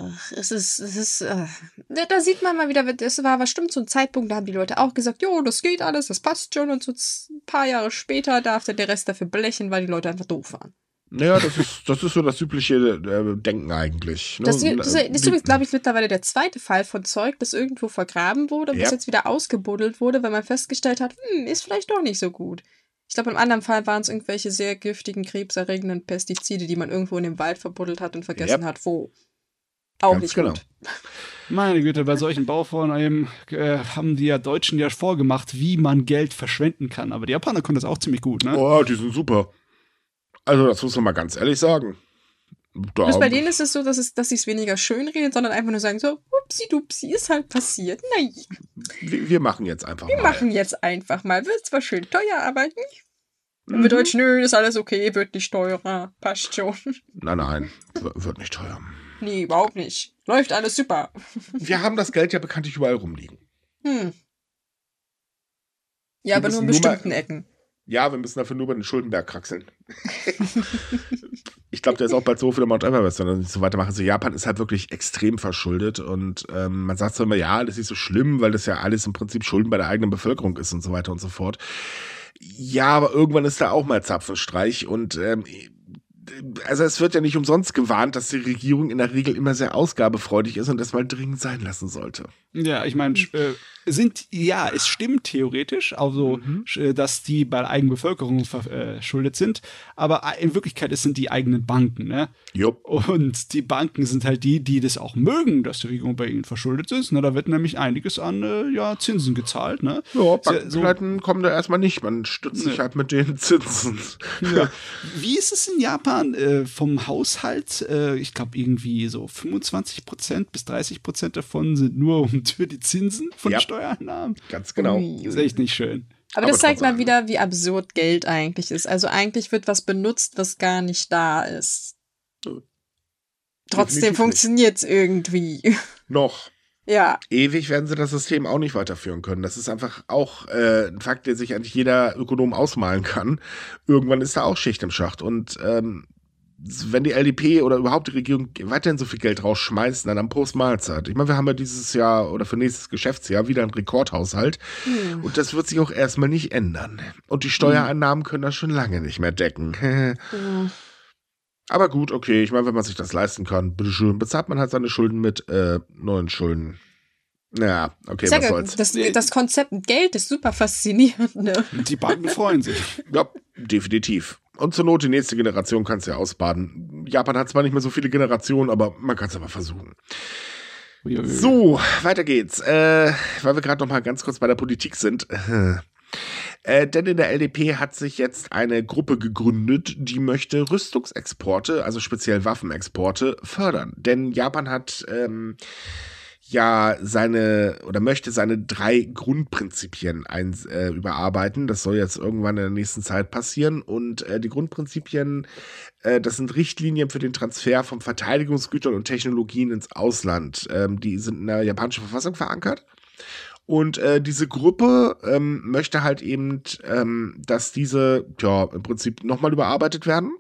mhm. Es ist, es ist, uh, da sieht man mal wieder, es war bestimmt so ein Zeitpunkt, da haben die Leute auch gesagt, jo, das geht alles, das passt schon. Und so ein paar Jahre später darf dann der Rest dafür blechen, weil die Leute einfach doof waren. Ja, das ist, das ist so das übliche äh, Denken eigentlich. Ne? Das, das ist übrigens, glaube ich, mittlerweile der zweite Fall von Zeug, das irgendwo vergraben wurde und ja. das jetzt wieder ausgebuddelt wurde, weil man festgestellt hat, hm, ist vielleicht doch nicht so gut. Ich glaube, im anderen Fall waren es irgendwelche sehr giftigen, krebserregenden Pestizide, die man irgendwo in dem Wald verbuddelt hat und vergessen yep. hat, wo. Auch Ganz nicht genau. gut. Meine Güte, bei solchen Bauvorhaben äh, haben die ja Deutschen ja vorgemacht, wie man Geld verschwenden kann. Aber die Japaner können das auch ziemlich gut, ne? Oh, die sind super. Also, das muss man mal ganz ehrlich sagen. Da Bloß bei denen ist es so, dass es, dass sie es weniger schön reden, sondern einfach nur sagen so, upsi dupsi, ist halt passiert. Nein. Wir, wir machen jetzt einfach wir mal. Wir machen jetzt einfach mal. Wird zwar schön teuer, aber nicht. Wenn mhm. wir Deutsch, nö, ist alles okay, wird nicht teurer. Passt schon. Nein, nein, wird nicht teuer. Nee, überhaupt nicht. Läuft alles super. Wir haben das Geld ja bekanntlich überall rumliegen. Hm. Ja, wir aber nur in bestimmten nur Ecken. Ja, wir müssen dafür nur über den Schuldenberg kraxeln. Ich glaube, der ist auch bald so hoch wie der Mount Everest, wenn wir nicht so weitermachen. So, Japan ist halt wirklich extrem verschuldet und ähm, man sagt so immer, ja, das ist so schlimm, weil das ja alles im Prinzip Schulden bei der eigenen Bevölkerung ist und so weiter und so fort. Ja, aber irgendwann ist da auch mal Zapfenstreich und ähm, also es wird ja nicht umsonst gewarnt, dass die Regierung in der Regel immer sehr ausgabefreudig ist und das mal dringend sein lassen sollte. Ja, ich meine, äh, sind, ja, es stimmt theoretisch, also, mhm. dass die bei der eigenen Bevölkerung verschuldet sind, aber in Wirklichkeit es sind die eigenen Banken, ne? Jupp. Und die Banken sind halt die, die das auch mögen, dass die Regierung bei ihnen verschuldet ist, ne? Da wird nämlich einiges an, äh, ja, Zinsen gezahlt, ne? Ja, Bankenpleiten so, kommen da erstmal nicht, man stützt ne. sich halt mit den Zinsen. Ja. Wie ist es in Japan? Vom Haushalt, ich glaube irgendwie so fünfundzwanzig Prozent bis dreißig Prozent davon sind nur für die Zinsen von ja, Steuereinnahmen. Ganz genau. Das ist echt nicht schön. Aber, Aber das zeigt mal wieder, wie absurd Geld eigentlich ist. Also eigentlich wird was benutzt, was gar nicht da ist. Trotzdem funktioniert es irgendwie. Noch. Ja. Ewig werden sie das System auch nicht weiterführen können. Das ist einfach auch äh, ein Fakt, der sich eigentlich jeder Ökonom ausmalen kann. Irgendwann ist da auch Schicht im Schacht. Und ähm, wenn die L D P oder überhaupt die Regierung weiterhin so viel Geld rausschmeißt, dann am Post-Mahlzeit. Ich meine, wir haben ja dieses Jahr oder für nächstes Geschäftsjahr wieder einen Rekordhaushalt. Hm. Und das wird sich auch erstmal nicht ändern. Und die Steuereinnahmen hm. können das schon lange nicht mehr decken. ja. Aber gut, okay, ich meine, wenn man sich das leisten kann, bitteschön, bezahlt man halt seine Schulden mit äh, neuen Schulden. Naja, okay, Sag, was soll's. Das, das Konzept Geld ist super faszinierend, ne? Die Banken freuen sich. Ja, definitiv. Und zur Not, die nächste Generation kann es ja ausbaden. Japan hat zwar nicht mehr so viele Generationen, aber man kann es aber versuchen. Uiuiui. So, weiter geht's. Äh, weil wir gerade noch mal ganz kurz bei der Politik sind. Äh, denn in der L D P hat sich jetzt eine Gruppe gegründet, die möchte Rüstungsexporte, also speziell Waffenexporte, fördern. Denn Japan hat ähm, ja seine oder möchte seine drei Grundprinzipien ein, äh, überarbeiten. Das soll jetzt irgendwann in der nächsten Zeit passieren. Und äh, die Grundprinzipien, äh, das sind Richtlinien für den Transfer von Verteidigungsgütern und Technologien ins Ausland. Ähm, die sind in der japanischen Verfassung verankert. Und äh, diese Gruppe ähm, möchte halt eben, ähm, dass diese, ja, im Prinzip nochmal überarbeitet werden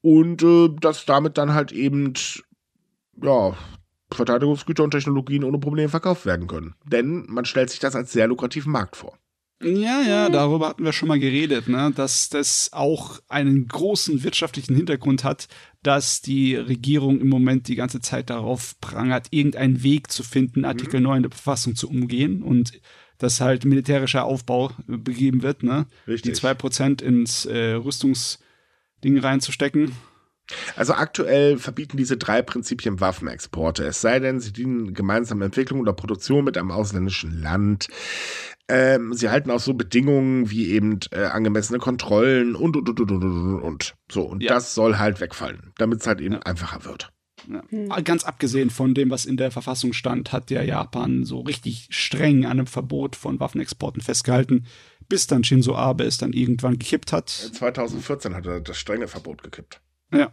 und äh, dass damit dann halt eben, ja, Verteidigungsgüter und Technologien ohne Probleme verkauft werden können. Denn man stellt sich das als sehr lukrativen Markt vor. Ja, ja, darüber hatten wir schon mal geredet, ne? Dass das auch einen großen wirtschaftlichen Hintergrund hat, dass die Regierung im Moment die ganze Zeit darauf prangert, irgendeinen Weg zu finden, Artikel neun der Verfassung zu umgehen und dass halt militärischer Aufbau begeben wird, ne? Richtig. Die zwei Prozent ins äh, Rüstungsding reinzustecken. Also aktuell verbieten diese drei Prinzipien Waffenexporte, es sei denn, sie dienen gemeinsamer Entwicklung oder Produktion mit einem ausländischen Land. Ähm, sie halten auch so Bedingungen wie eben äh, angemessene Kontrollen und, und, und, und, und, und. So, und ja. das soll halt wegfallen, damit es halt eben ja. einfacher wird. Hm. Ganz abgesehen von dem, was in der Verfassung stand, hat ja Japan so richtig streng an einem Verbot von Waffenexporten festgehalten, bis dann Shinzo Abe es dann irgendwann gekippt hat. zweitausendvierzehn hat er das strenge Verbot gekippt. Ja.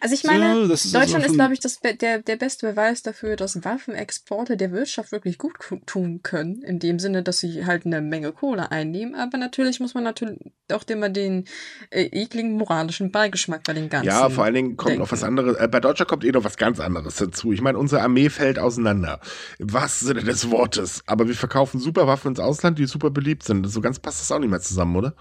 Also ich meine, so, ist Deutschland also ist, glaube ich, das, der, der beste Beweis dafür, dass Waffenexporte der Wirtschaft wirklich gut tun können, in dem Sinne, dass sie halt eine Menge Kohle einnehmen, aber natürlich muss man natürlich auch immer den äh, ekligen moralischen Beigeschmack bei den Ganzen. Ja, vor allen Dingen kommt denken. noch was anderes, äh, bei Deutschland kommt eh noch was ganz anderes dazu. Ich meine, unsere Armee fällt auseinander, im wahrsten Sinne des Wortes, aber wir verkaufen super Waffen ins Ausland, die super beliebt sind. So ganz passt das auch nicht mehr zusammen, oder?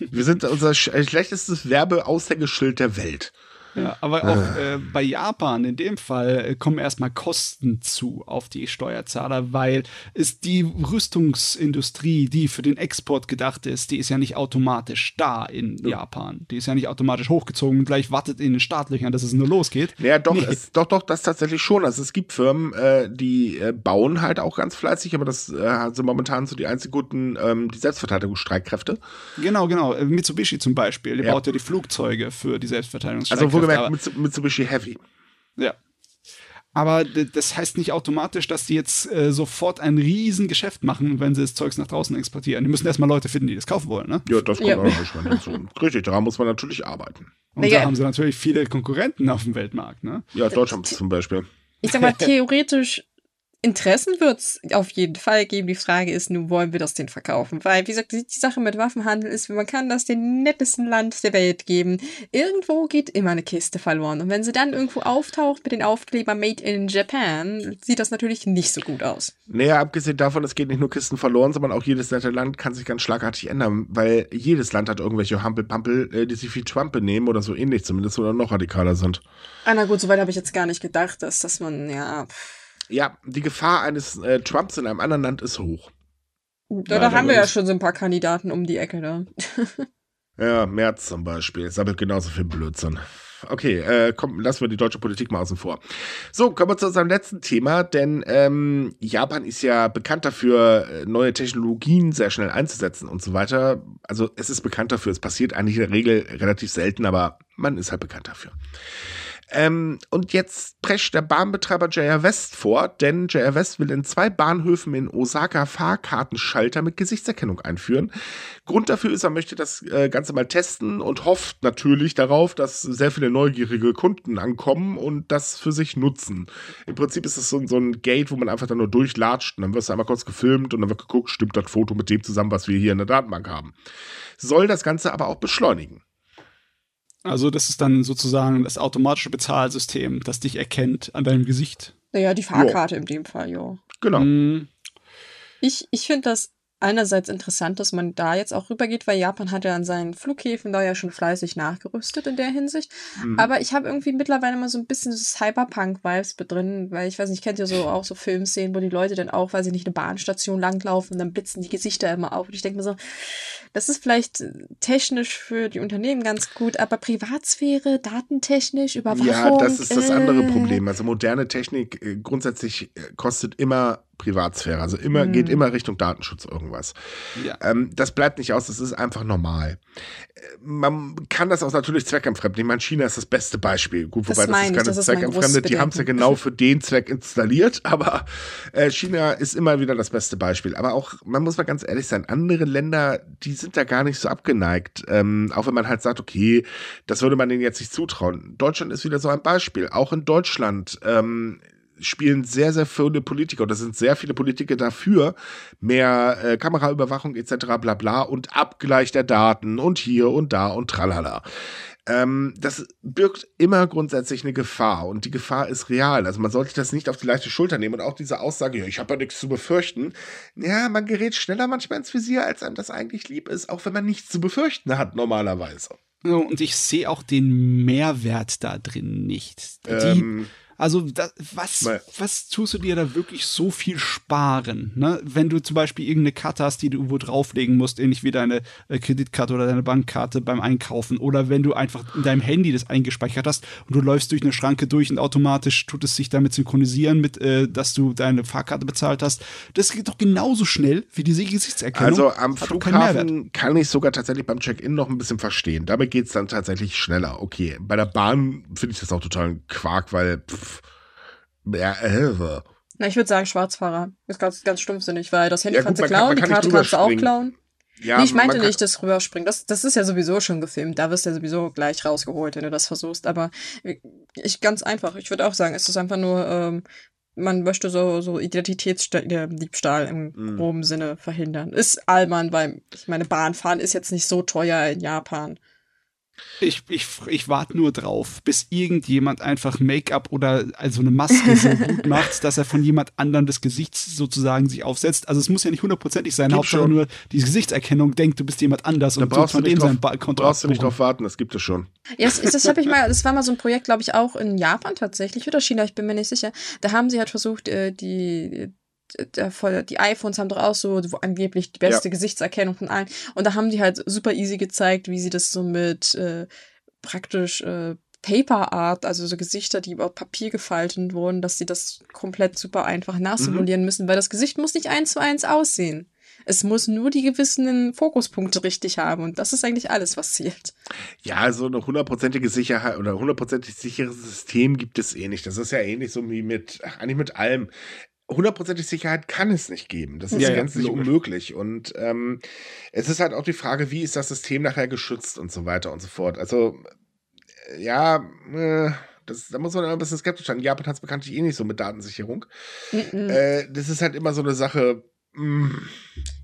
Wir sind unser schlechtestes Werbeaushängeschild der Welt. Ja, aber auch äh, bei Japan in dem Fall äh, kommen erstmal Kosten zu auf die Steuerzahler, weil ist die Rüstungsindustrie, die für den Export gedacht ist, die ist ja nicht automatisch da in ja. Japan. Die ist ja nicht automatisch hochgezogen und gleich wartet in den Startlöchern, dass es nur losgeht. Ja, doch, nee. es, doch, doch, das tatsächlich schon. Also es gibt Firmen, äh, die äh, bauen halt auch ganz fleißig, aber das äh, sind momentan so die einzigen guten, ähm, die Selbstverteidigungsstreitkräfte. Genau, genau. Mitsubishi zum Beispiel, der ja. baut ja die Flugzeuge für die Selbstverteidigungsstreitkräfte. Also wohlgemerkt Mitsubishi Heavy. Ja. Aber das heißt nicht automatisch, dass die jetzt äh, sofort ein riesen Geschäft machen, wenn sie das Zeugs nach draußen exportieren. Die müssen erstmal Leute finden, die das kaufen wollen, ne? Ja, das kommt ja. auch nicht mal hinzu. Richtig, daran muss man natürlich arbeiten. Und ja. da haben sie natürlich viele Konkurrenten auf dem Weltmarkt, ne? Ja, Deutschland zum Beispiel. Ich sag mal, theoretisch Interessen wird es auf jeden Fall geben. Die Frage ist nun, wollen wir das denn verkaufen? Weil, wie gesagt, die Sache mit Waffenhandel ist, man kann das dem nettesten Land der Welt geben. Irgendwo geht immer eine Kiste verloren. Und wenn sie dann irgendwo auftaucht mit den Aufkleber Made in Japan, sieht das natürlich nicht so gut aus. Naja, abgesehen davon, es geht nicht nur Kisten verloren, sondern auch jedes nette Land kann sich ganz schlagartig ändern, weil jedes Land hat irgendwelche Hampelpampel, die sich wie Trump benehmen oder so ähnlich zumindest, oder noch radikaler sind. Ah, na gut, soweit habe ich jetzt gar nicht gedacht, dass, dass man, ja... Pff. Ja, die Gefahr eines äh, Trumps in einem anderen Land ist hoch. Da, da haben wir ja schon so ein paar Kandidaten um die Ecke da. Ja, Merz zum Beispiel. Sammelt genauso viel Blödsinn. Okay, äh, komm, lassen wir die deutsche Politik mal außen vor. So, kommen wir zu unserem letzten Thema, denn ähm, Japan ist ja bekannt dafür, neue Technologien sehr schnell einzusetzen und so weiter. Also es ist bekannt dafür. Es passiert eigentlich in der Regel relativ selten, aber man ist halt bekannt dafür. Ähm, und jetzt prescht der Bahnbetreiber J R West vor, denn J R West will in zwei Bahnhöfen in Osaka Fahrkartenschalter mit Gesichtserkennung einführen. Grund dafür ist, er möchte das äh, Ganze mal testen und hofft natürlich darauf, dass sehr viele neugierige Kunden ankommen und das für sich nutzen. Im Prinzip ist es so, so ein Gate, wo man einfach dann nur durchlatscht und dann wirst du einmal kurz gefilmt und dann wird geguckt, stimmt das Foto mit dem zusammen, was wir hier in der Datenbank haben. Soll das Ganze aber auch beschleunigen. Also das ist dann sozusagen das automatische Bezahlsystem, das dich erkennt an deinem Gesicht. Naja, die Fahrkarte jo. in dem Fall, ja. Genau. Mhm. Ich, ich finde das einerseits interessant, dass man da jetzt auch rübergeht, weil Japan hat ja an seinen Flughäfen da ja schon fleißig nachgerüstet in der Hinsicht. Mhm. Aber ich habe irgendwie mittlerweile mal so ein bisschen so Cyberpunk-Vibes mit drin, weil ich weiß nicht, kennt ihr so auch so Filmszenen, wo die Leute dann auch, weil sie nicht eine Bahnstation langlaufen und dann blitzen die Gesichter immer auf. Und ich denke mir so, das ist vielleicht technisch für die Unternehmen ganz gut, aber Privatsphäre, datentechnisch, Überwachung. Ja, das ist das äh, andere Problem. Also moderne Technik äh, grundsätzlich äh, kostet immer Privatsphäre, also immer hm. geht immer Richtung Datenschutz irgendwas. Ja. Ähm, das bleibt nicht aus, das ist einfach normal. Äh, man kann das auch natürlich zweckentfremden. Ich meine, China ist das beste Beispiel. Gut, wobei das, das ist keine das zweckentfremde, ist die haben es ja genau für den Zweck installiert, aber äh, China ist immer wieder das beste Beispiel. Aber auch, man muss mal ganz ehrlich sein, andere Länder, die sind da gar nicht so abgeneigt. Ähm, auch wenn man halt sagt, okay, das würde man denen jetzt nicht zutrauen. Deutschland ist wieder so ein Beispiel. Auch in Deutschland ähm, spielen sehr, sehr viele Politiker, oder sind sehr viele Politiker dafür, mehr äh, Kameraüberwachung et cetera bla bla und Abgleich der Daten und hier und da und tralala. Ähm, das birgt immer grundsätzlich eine Gefahr und die Gefahr ist real. Also man sollte das nicht auf die leichte Schulter nehmen und auch diese Aussage, ja, ich habe ja nichts zu befürchten. Ja, man gerät schneller manchmal ins Visier, als einem das eigentlich lieb ist, auch wenn man nichts zu befürchten hat normalerweise. Und ich sehe auch den Mehrwert da drin nicht. Die ähm Also das, was, nee. was tust du dir da wirklich so viel sparen? Ne? Wenn du zum Beispiel irgendeine Karte hast, die du wo drauflegen musst, ähnlich wie deine Kreditkarte oder deine Bankkarte beim Einkaufen, oder wenn du einfach in deinem Handy das eingespeichert hast und du läufst durch eine Schranke durch und automatisch tut es sich damit synchronisieren, mit, äh, dass du deine Fahrkarte bezahlt hast. Das geht doch genauso schnell wie diese Gesichtserkennung. Also am Flughafen kann ich sogar tatsächlich beim Check-in noch ein bisschen verstehen. Damit geht es dann tatsächlich schneller. Okay, bei der Bahn finde ich das auch total Quark, weil pff, ja, äh, na, ich würde sagen, Schwarzfahrer. Ist ganz, ganz stumpfsinnig, weil das Handy ja, kannst du klauen, kann, kann die Karte kannst du auch klauen. Ja, nee, ich meinte nicht, das rüberspringen. Das, das ist ja sowieso schon gefilmt. Da wirst du ja sowieso gleich rausgeholt, wenn du das versuchst. Aber ich ganz einfach. Ich würde auch sagen, es ist einfach nur, ähm, man möchte so, so Identitätsdiebstahl im mm. groben Sinne verhindern. Ist Allmann, weil ich meine, Bahnfahren ist jetzt nicht so teuer in Japan. Ich, ich, ich warte nur drauf, bis irgendjemand einfach Make-up oder also eine Maske so gut macht, dass er von jemand anderem das Gesicht sozusagen sich aufsetzt. Also es muss ja nicht hundertprozentig sein, Hauptsache nur die Gesichtserkennung denkt, du bist jemand anders da und brauchst du von dem sein Konto. Da brauchst du nicht drauf warten, das gibt es schon. Ja, das, das habe ich mal, das war mal so ein Projekt, glaube ich, auch in Japan tatsächlich, oder China, ich bin mir nicht sicher. Da haben sie halt versucht, die die iPhones haben doch auch so angeblich die beste ja. Gesichtserkennung von allen. Und da haben die halt super easy gezeigt, wie sie das so mit äh, praktisch äh, Paper Art, also so Gesichter, die auf Papier gefalten wurden, dass sie das komplett super einfach nachsimulieren mhm. müssen, weil das Gesicht muss nicht eins zu eins aussehen. Es muss nur die gewissen Fokuspunkte richtig haben und das ist eigentlich alles, was zählt. Ja, so eine hundertprozentige Sicherheit oder hundertprozentig sicheres System gibt es eh nicht. Das ist ja ähnlich so wie mit, eigentlich mit allem. Hundertprozentig Sicherheit kann es nicht geben. Das ist ja, ganz ja, nicht unmöglich. Und ähm, es ist halt auch die Frage, wie ist das System nachher geschützt und so weiter und so fort. Also, ja, äh, das, da muss man immer ein bisschen skeptisch sein. Japan hat es bekanntlich eh nicht so mit Datensicherung. Mhm. Äh, das ist halt immer so eine Sache, mh,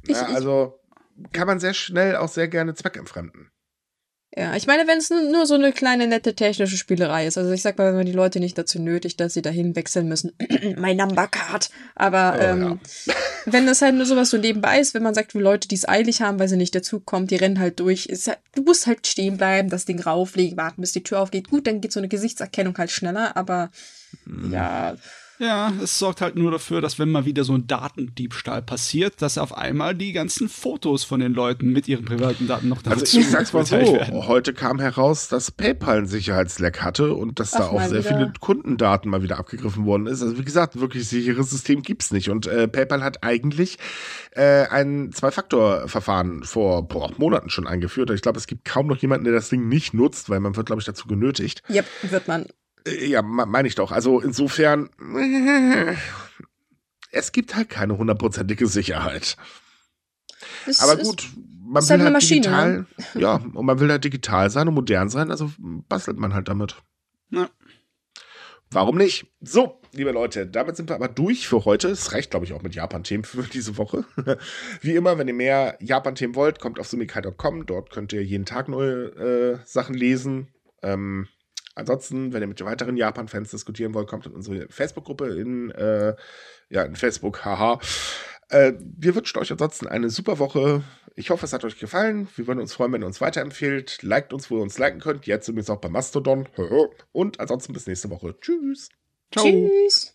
ich, na, also kann man sehr schnell auch sehr gerne zweckentfremden. Ja, ich meine, wenn es nur so eine kleine, nette technische Spielerei ist. Also ich sag mal, wenn man die Leute nicht dazu nötigt, dass sie dahin wechseln müssen. My Numbercard. Aber oh, ähm, ja. wenn das halt nur sowas so nebenbei ist, wenn man sagt, wie Leute, die es eilig haben, weil sie nicht dazukommen, die rennen halt durch. Ist halt, du musst halt stehen bleiben, das Ding rauflegen, warten, bis die Tür aufgeht. Gut, dann geht so eine Gesichtserkennung halt schneller, aber mhm. ja... Ja, es sorgt halt nur dafür, dass wenn mal wieder so ein Datendiebstahl passiert, dass auf einmal die ganzen Fotos von den Leuten mit ihren privaten Daten noch dazu. Also ich sag's mal so, heute kam heraus, dass PayPal einen Sicherheitsleck hatte und dass Ach, da auch sehr wieder. viele Kundendaten mal wieder abgegriffen worden ist. Also wie gesagt, wirklich sicheres System gibt's nicht. Und äh, PayPal hat eigentlich äh, ein Zwei-Faktor-Verfahren vor boah, Monaten schon eingeführt. Ich glaube, es gibt kaum noch jemanden, der das Ding nicht nutzt, weil man wird, glaube ich, dazu genötigt. Ja, yep, wird man. Ja, meine ich doch. Also insofern, es gibt halt keine hundertprozentige Sicherheit. Es aber gut, man ist will halt Maschine, digital, ne? ja, und man will halt digital sein und modern sein, also bastelt man halt damit. Ja. Warum nicht? So, liebe Leute, damit sind wir aber durch für heute. Es reicht, glaube ich, auch mit Japan-Themen für diese Woche. Wie immer, wenn ihr mehr Japan-Themen wollt, kommt auf sumikai punkt com. Dort könnt ihr jeden Tag neue äh, Sachen lesen. Ähm, Ansonsten, wenn ihr mit weiteren Japan-Fans diskutieren wollt, kommt in unsere Facebook-Gruppe in, äh, ja, in Facebook, haha. Äh, wir wünschen euch ansonsten eine super Woche. Ich hoffe, es hat euch gefallen. Wir würden uns freuen, wenn ihr uns weiterempfehlt. Liked uns, wo ihr uns liken könnt. Jetzt übrigens auch bei Mastodon. Und ansonsten bis nächste Woche. Tschüss. Ciao. Tschüss.